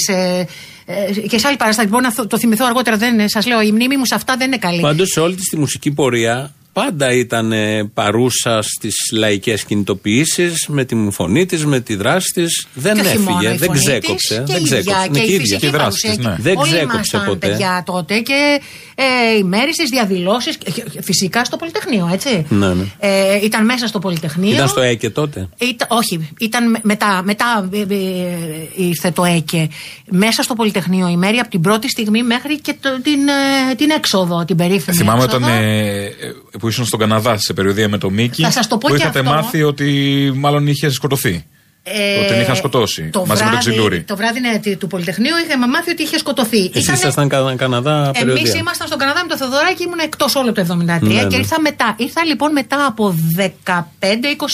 και σε άλλη παράσταση. Μπορώ να το θυμηθώ αργότερα. Σας λέω, η μνήμη μου σε αυτά δεν είναι καλή. Πάντως, σε όλη τη μουσική πορεία πάντα ήταν παρούσα στις λαϊκές κινητοποιήσεις, με τη φωνή της, με τη δράση της. Δεν έφυγε, δεν ξέκοψε. Και η δράση της. Δεν ξέκοψε ποτέ. Παιδιά τότε και οι μέρες της διαδηλώσεις, φυσικά στο Πολυτεχνείο, έτσι. Ναι, ναι. Ήταν μέσα στο Πολυτεχνείο. Ήταν στο ΕΚΕ τότε. Όχι, ήταν μετά ήρθε το ΕΚΕ. Μέσα στο Πολυτεχνείο η μέρη από την πρώτη στιγμή μέχρι και την έξοδο, την περίφημη. Θυμάμαι όταν. Που ήσουν στον Καναδά σε περιοδία με τον Μίκη, που είχατε μάθει ότι μάλλον είχε σκοτωθεί. Ότι τον είχαν σκοτώσει μαζί με τον Ξυλούρη. Το βράδυ του Πολυτεχνείου είχαμε μάθει ότι είχε σκοτωθεί. Εσείς ήσασταν στον Καναδά περιοδία. Εμείς ήμασταν στον Καναδά με τον Θοδωράκη, ήμουν εκτός όλο το 1973, ναι. Και ήρθα μετά. Ήρθα λοιπόν μετά από 15-20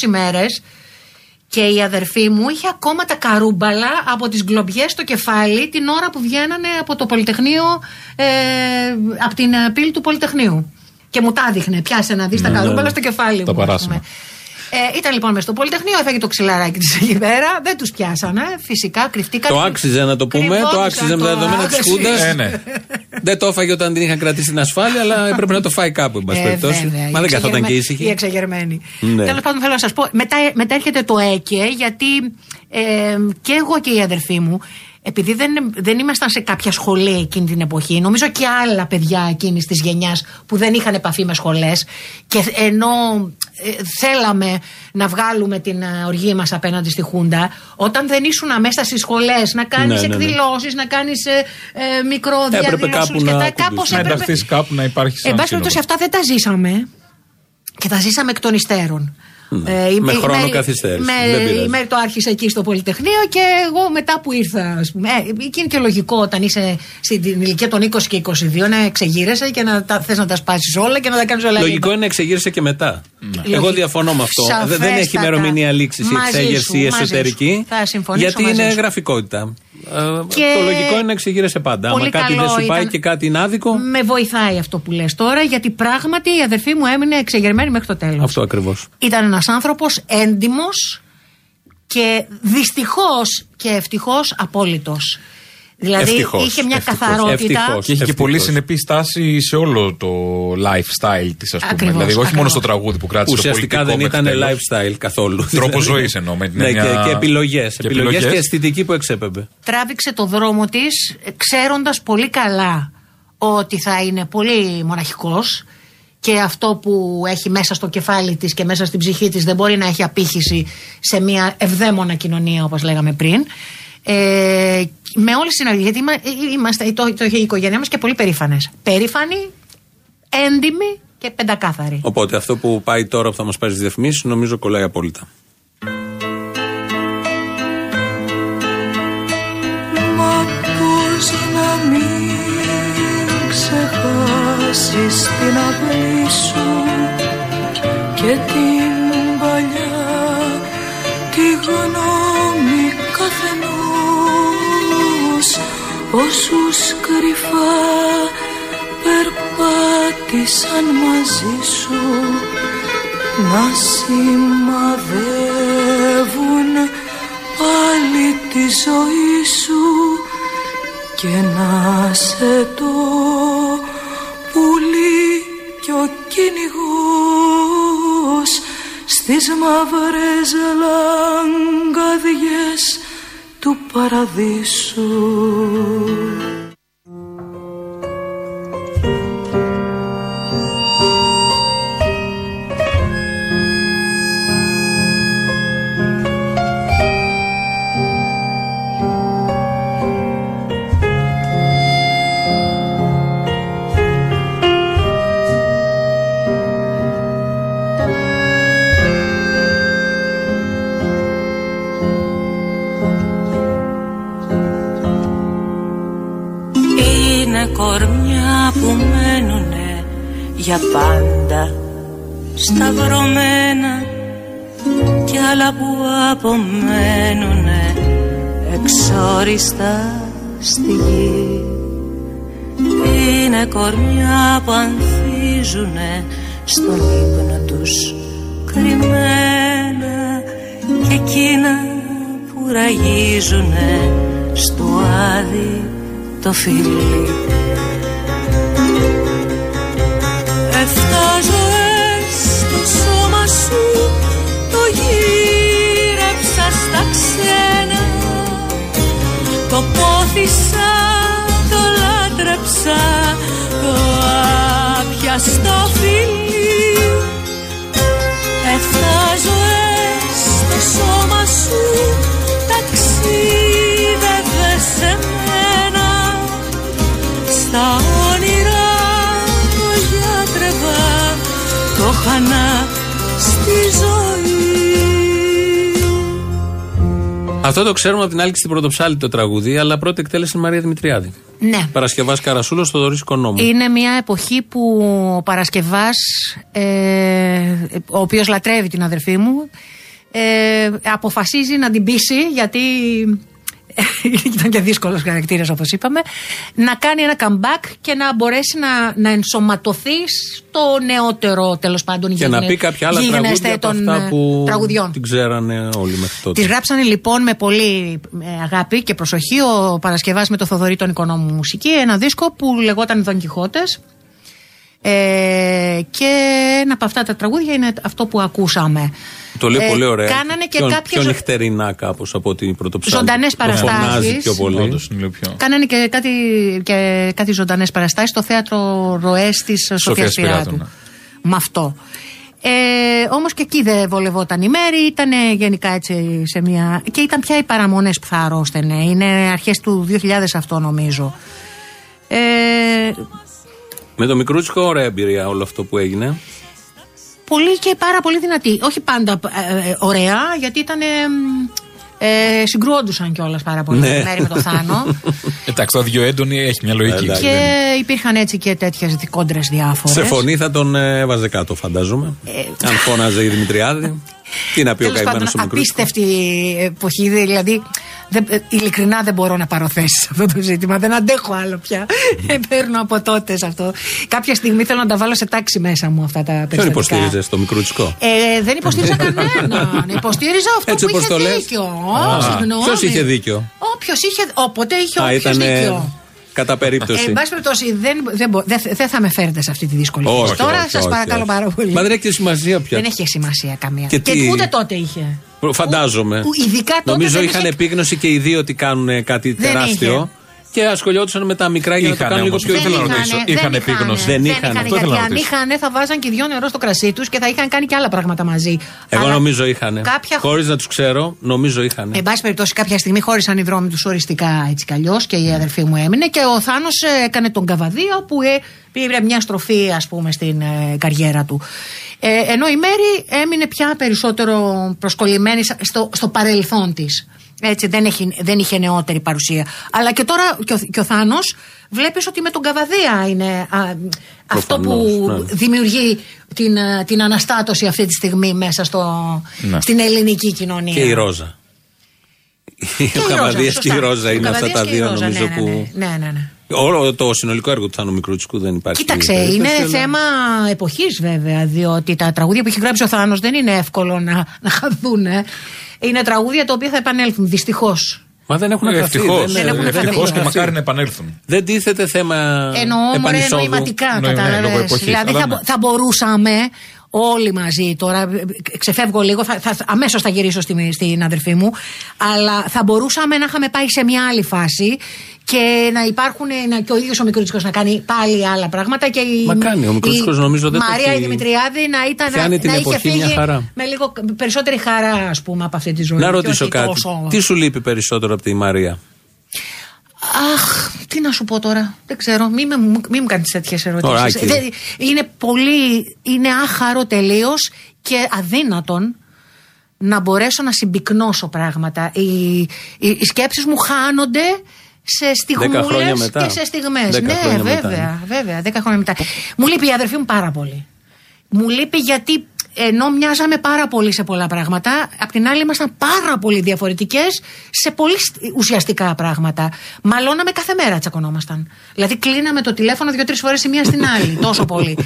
μέρες, και η αδερφή μου είχε ακόμα τα καρούμπαλα από τις γκλομπιές στο κεφάλι την ώρα που βγαίνανε από το Πολυτεχνείο, από την πύλη του Πολυτεχνείου. Και μου τα έδειχνε. Πιάσε να δει τα καρούμπαλα στο κεφάλι μου. Ήταν λοιπόν μες στο Πολυτεχνείο, έφαγε το ξυλαράκι της εκεί πέρα, δεν τους πιάσανε, φυσικά κρυφτήκαν. Το άξιζε να το πούμε, το άξιζε με τα δεδομένα της Χούντας. Δεν το έφαγε όταν την είχαν κρατήσει την ασφάλεια, αλλά έπρεπε να το φάει κάπου, εν πάση περιπτώσει. Μα δεν καθόταν και ήσυχη. Οι εξεγερμένοι. Τέλος πάντων, θέλω να σας πω, μετά έρχεται το ΕΚΕ, γιατί και εγώ και η αδερφή μου. Επειδή δεν ήμασταν σε κάποια σχολεία εκείνη την εποχή, νομίζω και άλλα παιδιά εκείνης της γενιάς που δεν είχαν επαφή με σχολές, και ενώ θέλαμε να βγάλουμε την οργή μας απέναντι στη Χούντα, όταν δεν ήσουν μέσα στις σχολές να κάνεις εκδηλώσεις, να κάνεις μικρό διαδηλώσεις και τα κάπως έπρεπε να υπάρχει σαν σύλλογο. Εν πάση περιπτώσει, αυτά δεν τα ζήσαμε και τα ζήσαμε εκ των υστέρων. Με χρόνο καθυστέρηση. Η Μέρη το άρχισε εκεί στο Πολυτεχνείο και εγώ μετά που ήρθα, ας πούμε. Και είναι και λογικό όταν είσαι στην ηλικία των 20 και 22 να εξεγείρεσαι και να θες να τα σπάσεις όλα και να τα κάνεις όλα. Λογικό είναι να εξεγείρεσαι και μετά. Εγώ διαφωνώ με αυτό. Σαφέστατα. Δεν έχει ημερομηνία λήξης η εξέγερση εσωτερική. Γιατί είναι γραφικότητα. Το λογικό είναι να εξηγείρεσαι πάντα. Άμα κάτι δεν σου πάει και κάτι είναι άδικο. Με βοηθάει αυτό που λες τώρα, γιατί πράγματι η αδερφή μου έμεινε εξεγερμένη μέχρι το τέλος. Αυτό ακριβώς. Ήταν ένας άνθρωπος έντιμος και δυστυχώς και ευτυχώς απόλυτος. Δηλαδή ευτυχώς, είχε μια καθαρότητα. Και είχε και πολύ συνεπή στάση σε όλο το lifestyle της, ας πούμε. Ακριβώς, δηλαδή, όχι μόνο στο τραγούδι που κράτησε. Ουσιαστικά δεν ήταν lifestyle καθόλου. Τρόπος ζωής εννοώ. Και επιλογές. Επιλογές και αισθητική που εξέπεμπε. Τράβηξε το δρόμο της, ξέροντας πολύ καλά ότι θα είναι πολύ μοναχικός. Και αυτό που έχει μέσα στο κεφάλι της και μέσα στην ψυχή της δεν μπορεί να έχει απήχηση σε μια ευδαίμονα κοινωνία, όπως λέγαμε πριν. Με όλες τις συναλλαγές, γιατί είμαστε, το είχε η οικογένειά μας και πολύ περήφανες. Περήφανοι, έντιμοι και πεντακάθαροι. Οπότε αυτό που πάει τώρα που θα μας πάρει στις διαφημίσεις νομίζω κολλάει απόλυτα. Μα πώς να μην ξεχάσεις την αυλή σου και την παλιά τη γνώμη καθενός, όσους κρυφά περπάτησαν μαζί σου να σημαδεύουν πάλι τη ζωή σου και να σε το πουλί κι ο κυνηγός στις μαύρες λαγκαδιές του παραδείσου. Κορμιά που μένουνε για πάντα σταυρωμένα κι άλλα που απομένουνε εξόριστα στη γη. Είναι κορμιά που ανθίζουνε στον ύπνο τους κρυμμένα κι εκείνα που ραγίζουνε στο άδει το φίλι. Έφτασες στο σώμα σου, το γύρεψα στα ξένα, το πόθησα, το λάτρεψα, το άπιαστο φίλι. Έφτασες στο σώμα σου, ταξίδευες σε μένα, στα όνειρα χανά στη ζωή. Αυτό το ξέρουμε από την Αλκηστη Πρωτοψάλτη το τραγούδι, αλλά πρώτη εκτέλεση είναι Μαρία Δημητριάδη. Ναι. Παρασκευάς Καρασούλος, Θοδωρής Οικονόμου. Είναι μια εποχή που ο Παρασκευάς, ο οποίος λατρεύει την αδερφή μου, αποφασίζει να την πείσει, γιατί ήταν και δύσκολος χαρακτήρας όπως είπαμε, να κάνει ένα comeback και να μπορέσει να ενσωματωθεί στο νεότερο τέλος πάντων γίγνεσθε. Και να πει κάποια άλλα τραγούδια από αυτά που τραγουδιών. Την ξέρανε όλοι μέχρι τότε. Τις γράψανε λοιπόν με πολύ αγάπη και προσοχή ο Παρασκευάς με το Θοδωρή τον Οικονόμου μουσική, ένα δίσκο που λεγόταν Δον Κιχώτες. Και ένα από αυτά τα τραγούδια είναι αυτό που ακούσαμε. Το λέει πολύ ωραία. Κάνανε και κάποιες νυχτερινά κάπως από την Πρωτοψάλτη. Ζωντανές παραστάσεις. Κάνανε και κάτι ζωντανές παραστάσεις στο θέατρο Ροές της Σοφίας Πυράτου. Ναι. Με αυτό. Όμως και εκεί δεν βολευόταν η μέρη, ήταν γενικά έτσι σε μια. Και ήταν πια οι παραμονές που θα αρρώστενε. Είναι αρχές του 2000 αυτό νομίζω. Με το Μικρούτσικο, ωραία εμπειρία όλο αυτό που έγινε. Πολύ και πάρα πολύ δυνατή. Όχι πάντα ωραία, γιατί ήταν. Συγκρουόντουσαν κιόλας πάρα πολύ ναι. μέρη με το Θάνο. Εντάξει, τα δύο έντονοι έχει μια λογική. Και υπήρχαν έτσι και τέτοιες κόντρες διάφορες. Σε φωνή θα τον έβαζε κάτω, φαντάζομαι. Αν φώναζε η Δημητριάδη. Τι να πει ο καημένος ο Μικρούτσικος. Απίστευτη εποχή, δηλαδή. Ειλικρινά δεν μπορώ να πάρω θέση σε αυτό το ζήτημα. Δεν αντέχω άλλο πια. Παίρνω από τότε σε αυτό. Κάποια στιγμή θέλω να τα βάλω σε τάξη μέσα μου αυτά τα περιστατικά. Ποιον υποστήριζες, το Μικρούτσικο? Δεν υποστήριζα κανέναν. Υποστήριζα αυτό που είχε δίκιο. Ποιος είχε δίκιο? Όποτε είχε δίκιο. Κατά περίπτωση. Εν πάση περιπτώσει, δεν θα με φέρετε σε αυτή τη δυσκολία. Τώρα σας παρακαλώ πάρα πολύ. Μα δεν έχει σημασία πια. Δεν έχει σημασία καμία. Και ούτε τότε είχε. Φαντάζομαι. Νομίζω είχαν επίγνωση και οι δύο ότι κάνουν κάτι τεράστιο. Και ασχολιόντουσαν με τα μικρά για να το κάνουν λίγο πιο ήθελα. Είχαν επίγνωση. Δεν είχαν. Γιατί αν είχαν, θα βάζαν και δυο νερό στο κρασί τους και θα είχαν κάνει και άλλα πράγματα μαζί. Εγώ νομίζω είχαν. Χωρίς να τους ξέρω, νομίζω είχαν. Εν πάση περιπτώσει, κάποια στιγμή χώρισαν οι δρόμοι τους οριστικά έτσι κι αλλιώς και η αδερφή μου έμεινε και ο Θάνος έκανε τον Καβαδία που πήρε μια στροφή, ας πούμε, στην καριέρα του. Ενώ η Μέρη έμεινε πια περισσότερο προσκολλημένη στο παρελθόν της. Έτσι, δεν είχε νεότερη παρουσία. Αλλά και τώρα και ο Θάνος βλέπεις ότι με τον Καβαδία είναι αυτό που ναι. δημιουργεί την αναστάτωση αυτή τη στιγμή μέσα στην ελληνική κοινωνία. Και η Ρόζα. Ο Καβαδίας και η Ρόζα είναι αυτά τα δύο νομίζω ναι. Όλο το συνολικό έργο του Θάνου Μικρούτσικου δεν υπάρχει. Κοίταξε, είναι θέμα εποχής βέβαια, διότι τα τραγούδια που έχει γράψει ο Θάνος δεν είναι εύκολο να χαθούν. Είναι τραγούδια τα οποία θα επανέλθουν, δυστυχώς. Μα δεν έχουν γραφτεί. Ευτυχώς και μακάρι να επανέλθουν. Δεν τίθεται θέμα επανεισόδου. Εννοώ νοηματικά, κατάλαβες. Δηλαδή θα μπορούσαμε όλοι μαζί τώρα, ξεφεύγω λίγο, αμέσως θα γυρίσω στην αδερφή μου, αλλά θα μπορούσαμε να είχαμε πάει σε μια άλλη φάση και να υπάρχουν και ο ίδιος ο Μικρούτσικος να κάνει πάλι άλλα πράγματα. Και μα κάνει ο Μικρούτσικος νομίζω δεν Μαρία η Δημητριάδη να είχε φύγει με λίγο περισσότερη χαρά, ας πούμε, από αυτή τη ζωή. Να ρωτήσω κάτι, τι σου λείπει περισσότερο από τη Μαρία? Αχ, τι να σου πω τώρα. Δεν ξέρω, μη μου κάνεις τέτοιες ερωτήσεις. Είναι πολύ, είναι άχαρο τελείως και αδύνατον να μπορέσω να συμπυκνώσω πράγματα. Οι σκέψεις μου χάνονται σε στιγμούλες και σε στιγμές. Ναι, βέβαια, 10 χρόνια μετά. Μου λείπει η αδερφή μου πάρα πολύ. Μου λείπει γιατί ενώ μοιάζαμε πάρα πολύ σε πολλά πράγματα, απ' την άλλη ήμασταν πάρα πολύ διαφορετικές σε πολύ ουσιαστικά πράγματα. Μαλώναμε κάθε μέρα, τσακωνόμασταν. Δηλαδή κλείναμε το τηλέφωνο 2-3 φορές η μία στην άλλη, τόσο πολύ.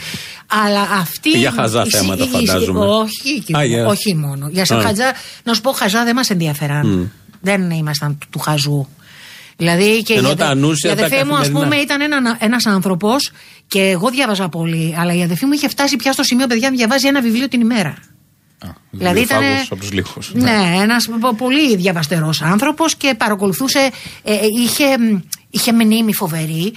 Αλλά αυτή. Για χαζά θέματα, φαντάζομαι. Όχι μόνο. Για σαν χαζά, να σου πω, χαζά δεν μας ενδιαφέραν. Δεν ήμασταν του χαζού. Δηλαδή και η αδερφή μου, ας πούμε, ήταν ένας άνθρωπος και εγώ διάβαζα πολύ, αλλά η αδερφή μου είχε φτάσει πια στο σημείο, παιδιά, να διαβάζει ένα βιβλίο την ημέρα. Δηλαδή ήταν. Ναι, ένας πολύ διαβαστερός άνθρωπος και παρακολουθούσε. Είχε μνήμη φοβερή,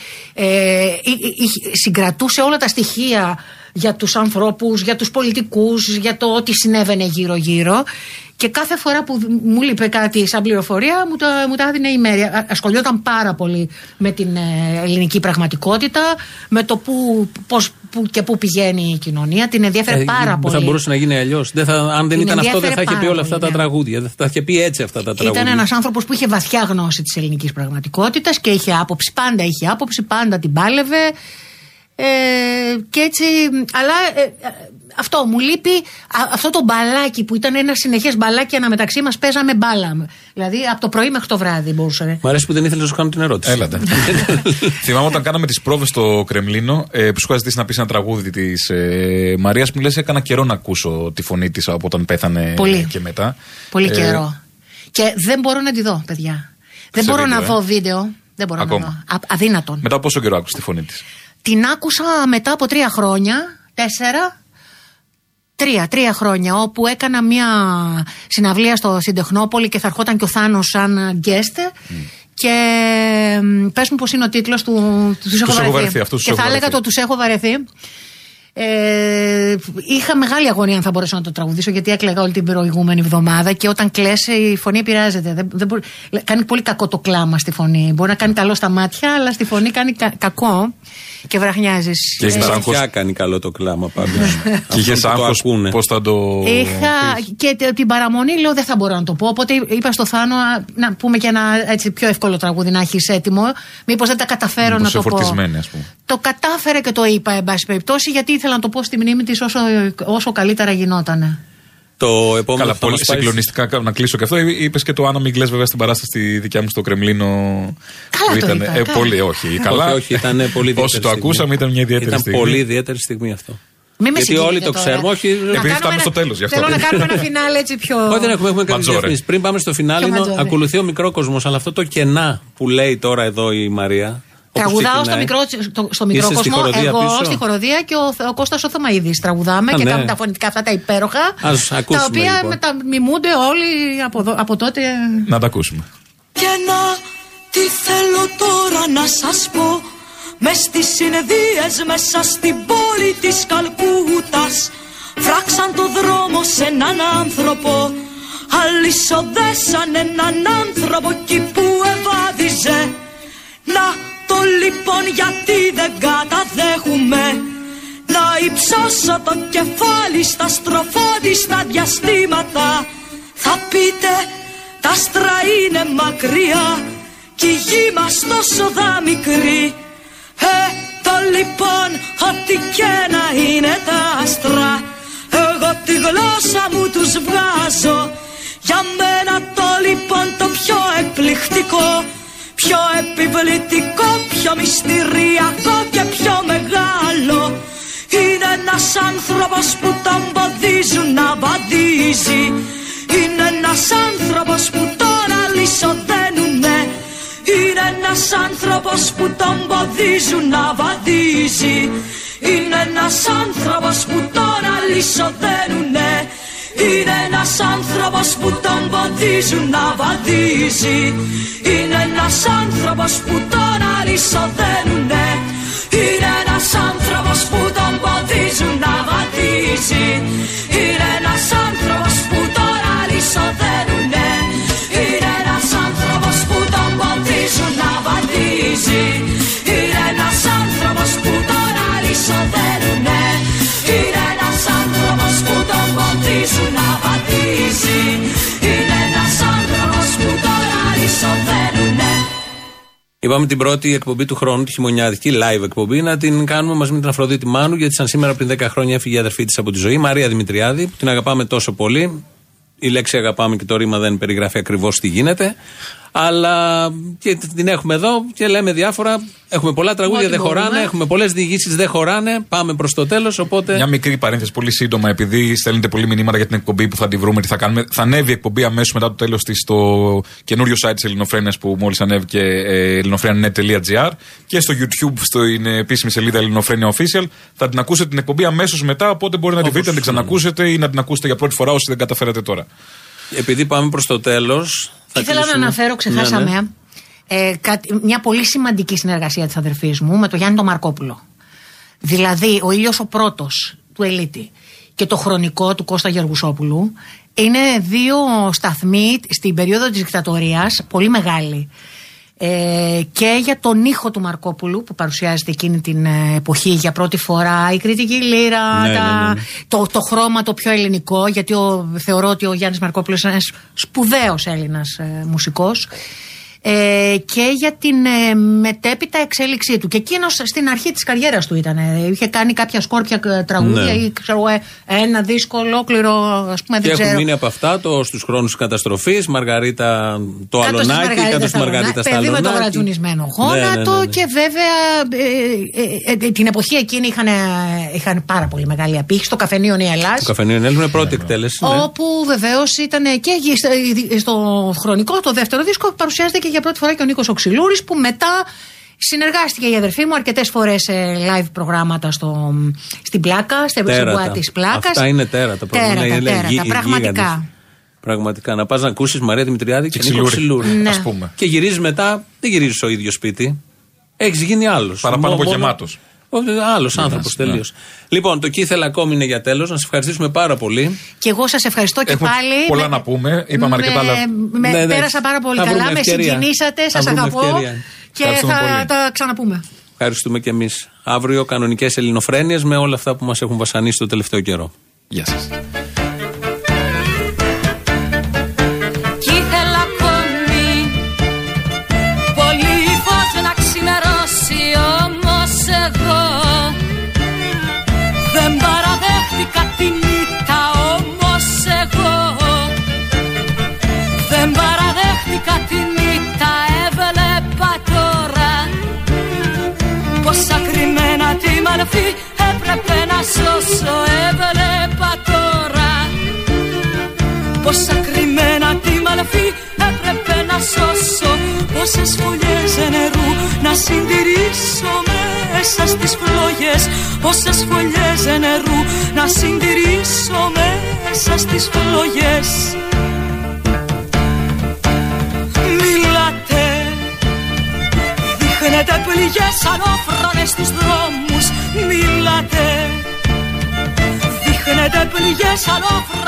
συγκρατούσε όλα τα στοιχεία για τους ανθρώπους, για τους πολιτικούς, για το ό,τι συνέβαινε γύρω-γύρω. Και κάθε φορά που μου λείπε κάτι σαν πληροφορία, μου τα έδινε η Μέρη. Ασχολιόταν πάρα πολύ με την ελληνική πραγματικότητα, με το πώς και πού πηγαίνει η κοινωνία. Την ενδιαφέρε πάρα πολύ. Θα μπορούσε να γίνει αλλιώς. Αν δεν ήταν αυτό, δεν θα είχε πει όλα αυτά τα τραγούδια. Δεν θα είχε πει έτσι αυτά τα τραγούδια. Ήταν ένας άνθρωπος που είχε βαθιά γνώση της ελληνικής πραγματικότητας και είχε άποψη. Πάντα την πάλευε. Και έτσι, αλλά αυτό μου λείπει, αυτό το μπαλάκι που ήταν ένα συνεχές μπαλάκι αναμεταξύ μας, παίζαμε μπάλα. Δηλαδή από το πρωί μέχρι το βράδυ μπορούσαμε. Μ' αρέσει που δεν ήθελες να σου κάνω την ερώτηση. Έλατε. Θυμάμαι όταν κάναμε τις πρόβες στο Κρεμλίνο, που σου είχα ζητήσει να πεις ένα τραγούδι της Μαρίας, μου λες έκανα καιρό να ακούσω τη φωνή της από όταν πέθανε. Πολύ. Και μετά. Πολύ καιρό. Και δεν μπορώ να τη δω, παιδιά. Δεν μπορώ βίντεο, να δω βίντεο. Δεν μπορώ ακόμα να δω. Αδύνατον. Μετά πόσο καιρό άκουσες τη φωνή της? Την άκουσα μετά από 3 χρόνια, όπου έκανα μια συναυλία στην Τεχνόπολη και θα ερχόταν και ο Θάνος σαν guest. Και πες μου πώς είναι ο τίτλος του «Τους έχω βαρεθεί». Και θα έλεγα το «Τους έχω βαρεθεί». Είχα μεγάλη αγωνία αν θα μπορέσω να το τραγουδήσω, γιατί έκλαιγα όλη την προηγούμενη εβδομάδα και όταν κλαίσει η φωνή επηρεάζεται. Κάνει πολύ κακό το κλάμα στη φωνή. Μπορεί να κάνει καλό στα μάτια, αλλά στη φωνή κάνει κακό και βραχνιάζεις. Και στα μάτια κάνει καλό το κλάμα πάντως. Και είχες άγχος πώς θα το. Είχα και την παραμονή, λέω δεν θα μπορώ να το πω. Οπότε είπα στο Θάνο να πούμε και ένα έτσι πιο εύκολο τραγούδι να έχεις έτοιμο. Μήπως δεν τα καταφέρω να το πω. Το κατάφερα και το είπα, εν πάση περιπτώσει, γιατί ήθελα να το πω στη μνήμη της όσο καλύτερα γινότανε. Το επόμενο. Καλά, πολύ συγκλονιστικά να κλείσω και αυτό. Είπες και το «Άννα μην κλαις», βέβαια, στην παράσταση δικιά μου στο Κρεμλίνο. Καλά, το ήταν. Πολύ, όχι. Καλά, όχι, ήταν πολύ ιδιαίτερη. Όσοι το ακούσαμε, ήταν μια ιδιαίτερη στιγμή. Ήταν πολύ ιδιαίτερη στιγμή αυτό. Γιατί όλοι το ξέρουμε, όχι. Επειδή φτάνουμε στο τέλος γι' αυτό. Θέλω να κάνουμε ένα φινάλε έτσι πιο. Όχι, δεν έχουμε κάνει διαφημίσεις. Πριν πάμε στο φινάλε, ακολουθεί ο μικρό κόσμο, αλλά αυτό το κενά που λέει τώρα εδώ η Μαρία. Τραγουδάω στο μικρό κόσμο, εγώ πίσω, στη χοροδία, και ο Κώστας ο Θωμαίδης τραγουδάμε και κάνουμε τα φωνητικά αυτά τα υπέροχα. Ας ακούσουμε, τα οποία λοιπόν μιμούνται όλοι από τότε. Να τα ακούσουμε. Και να, τι θέλω τώρα να σας πω, μες στις συνεδρίες μέσα στην πόλη της Καλκούτας φράξαν το δρόμο σε έναν άνθρωπο, αλυσοδέσαν έναν άνθρωπο εκεί που ευάδιζε. Να το λοιπόν γιατί δεν καταδέχουμε να υψώσω το κεφάλι στα στροφόδιστα διαστήματα. Θα πείτε τα άστρα είναι μακριά κι η γη μας τόσο δα μικρή. Το λοιπόν ότι και να είναι τα άστρα, εγώ τη γλώσσα μου τους βγάζω. Για μένα το λοιπόν το πιο εκπληκτικό, πιο επιβλητικό, πιο μυστηριακό και πιο μεγάλο είναι ένας άνθρωπος που τον ποδίζουν να βαδίζει. Είναι ένας άνθρωπος που τον αλυσοδένουνε. Είναι ένας άνθρωπος που τον ποδίζουν να βαδίζει. Είναι ένας άνθρωπος που τον αλυσοδένουνε. Είναι ένας άνθρωπος που τον ποδίζουν να βαδίζει. Είναι ένας άνθρωπος που τον αλυσοδένουνε. Είναι ένας άνθρωπος που τον ποδίζουν να βαδίζει. Είναι ένας άνθρωπος που τον αλυσοδένουνε. Είναι ένας άνθρωπος που τον ποδίζουν να βαδίζει. Είναι ένας άνθρωπος που τον αλυσοδένουνε. Είναι ένας άνθρωπος που τον ποντίζουν να βαδίζει. Είναι ένας άνθρωπος που τον αλυσοδένουνε. Είπαμε την πρώτη εκπομπή του χρόνου, τη χειμωνιάτικη live εκπομπή, να την κάνουμε μαζί με την Αφροδίτη Μάνου, γιατί σαν σήμερα πριν 10 χρόνια έφυγε η αδερφή της από τη ζωή, Μαρία Δημητριάδη, που την αγαπάμε τόσο πολύ. Η λέξη αγαπάμε και το ρήμα δεν περιγράφει ακριβώς τι γίνεται. Αλλά και την έχουμε εδώ και λέμε διάφορα. Έχουμε πολλά τραγούδια, δεν χωράνε. Έχουμε πολλές διηγήσεις, δεν χωράνε. Πάμε προς το τέλος. Οπότε. Μια μικρή παρένθεση, πολύ σύντομα, επειδή στέλνετε πολλοί μηνύματα για την εκπομπή που θα τη βρούμε, τι θα κάνουμε. Θα ανέβει η εκπομπή αμέσως μετά το τέλος της στο καινούριο site της Ελληνοφρένιας που μόλις ανέβηκε, ελληνοφρένια.net.gr, και στο YouTube, στην επίσημη σελίδα Ελληνοφρένια Official. Θα την ακούσετε την εκπομπή αμέσως μετά. Οπότε μπορεί να τη βρείτε, να την ξανακούσετε ή να την ακούσετε για πρώτη φορά όσοι δεν καταφέρατε τώρα. Επειδή πάμε προς το τέλος. Ήθελα να αναφέρω, ξεχάσαμε, μια πολύ σημαντική συνεργασία της αδερφής μου με τον Γιάννη τον Μαρκόπουλο. Δηλαδή, ο ήλιος ο πρώτος του Ελίτη και το χρονικό του Κώστα Γεργουσόπουλου είναι δύο σταθμοί στην περίοδο της δικτατορίας, πολύ μεγάλη. Και για τον ήχο του Μαρκόπουλου που παρουσιάζεται εκείνη την εποχή για πρώτη φορά, η κριτική λύρα, το χρώμα το πιο ελληνικό, γιατί θεωρώ ότι ο Γιάννης Μαρκόπουλος είναι ένας σπουδαίος Έλληνας μουσικός. και για την μετέπειτα εξέλιξή του. Και εκείνος στην αρχή της καριέρας του ήταν. Είχε κάνει κάποια σκόρπια τραγούδια, ναι, ή ξέρω, ένα δίσκο ολόκληρο, ας πούμε, δεν ξέρω. Και έχουν μείνει από αυτά στους χρόνους της καταστροφής, Μαργαρίτα, το Αλωνάκι, κάτω στη Μαργαρίτα στα Αλωνάκι. Παιδί με το γρατζουνισμένο γόνατο, ναι. Και βέβαια την εποχή εκείνη είχαν πάρα πολύ μεγάλη απήχηση στο Καφενείο Νιαλάς. Το Καφενείο Νιαλάς είναι πρώτη εκτέλεση. Ναι. Όπου βεβαίως ήταν και στο χρονικό, το δεύτερο δίσκο, παρουσιάζεται και για πρώτη φορά και ο Νίκος Ξυλούρης, που μετά συνεργάστηκε η αδερφή μου αρκετές φορές σε live προγράμματα στην Πλάκα, στην Πλάκα της Πλάκας. Αυτά είναι τέρατα, πραγματικά. Να πας να ακούσεις Μαρία Δημητριάδη και Νίκο Ξυλούρη, ναι, ας πούμε. Και γυρίζεις μετά, δεν γυρίζεις στο ίδιο σπίτι. Έχεις γίνει άλλος. Παραπάνω από γεμάτος. Άλλος άνθρωπος, τελείως. Λοιπόν, το «Κι ήθελα ακόμη» είναι για τέλος. Να σας ευχαριστήσουμε πάρα πολύ. Και εγώ σας ευχαριστώ και έχουμε πάλι. Πολλά να πούμε. Είπαμε αρκετά. Πέρασα πάρα πολύ καλά. Με συγκινήσατε. Σας αγαπώ. Ευκαιρία. Και θα τα ξαναπούμε. Ευχαριστούμε και εμείς. Αύριο κανονικές ελληνοφρένειες με όλα αυτά που μας έχουν βασανίσει το τελευταίο καιρό. Γεια σας. Τη μορφή έπρεπε να σώσω, έβλεπα τώρα πόσα κρυμμένα, τη μορφή έπρεπε να σώσω, πόσες φωλιές νερού να συντηρήσω μέσα στις φλόγες, πόσες φωλιές νερού να συντηρήσω μέσα στις φλόγες. Μιλάτε, δείχνετε πληγές ανώφρονες στους δρόμους. Μιλάτε, δείχνετε πληγές αλόφρονες.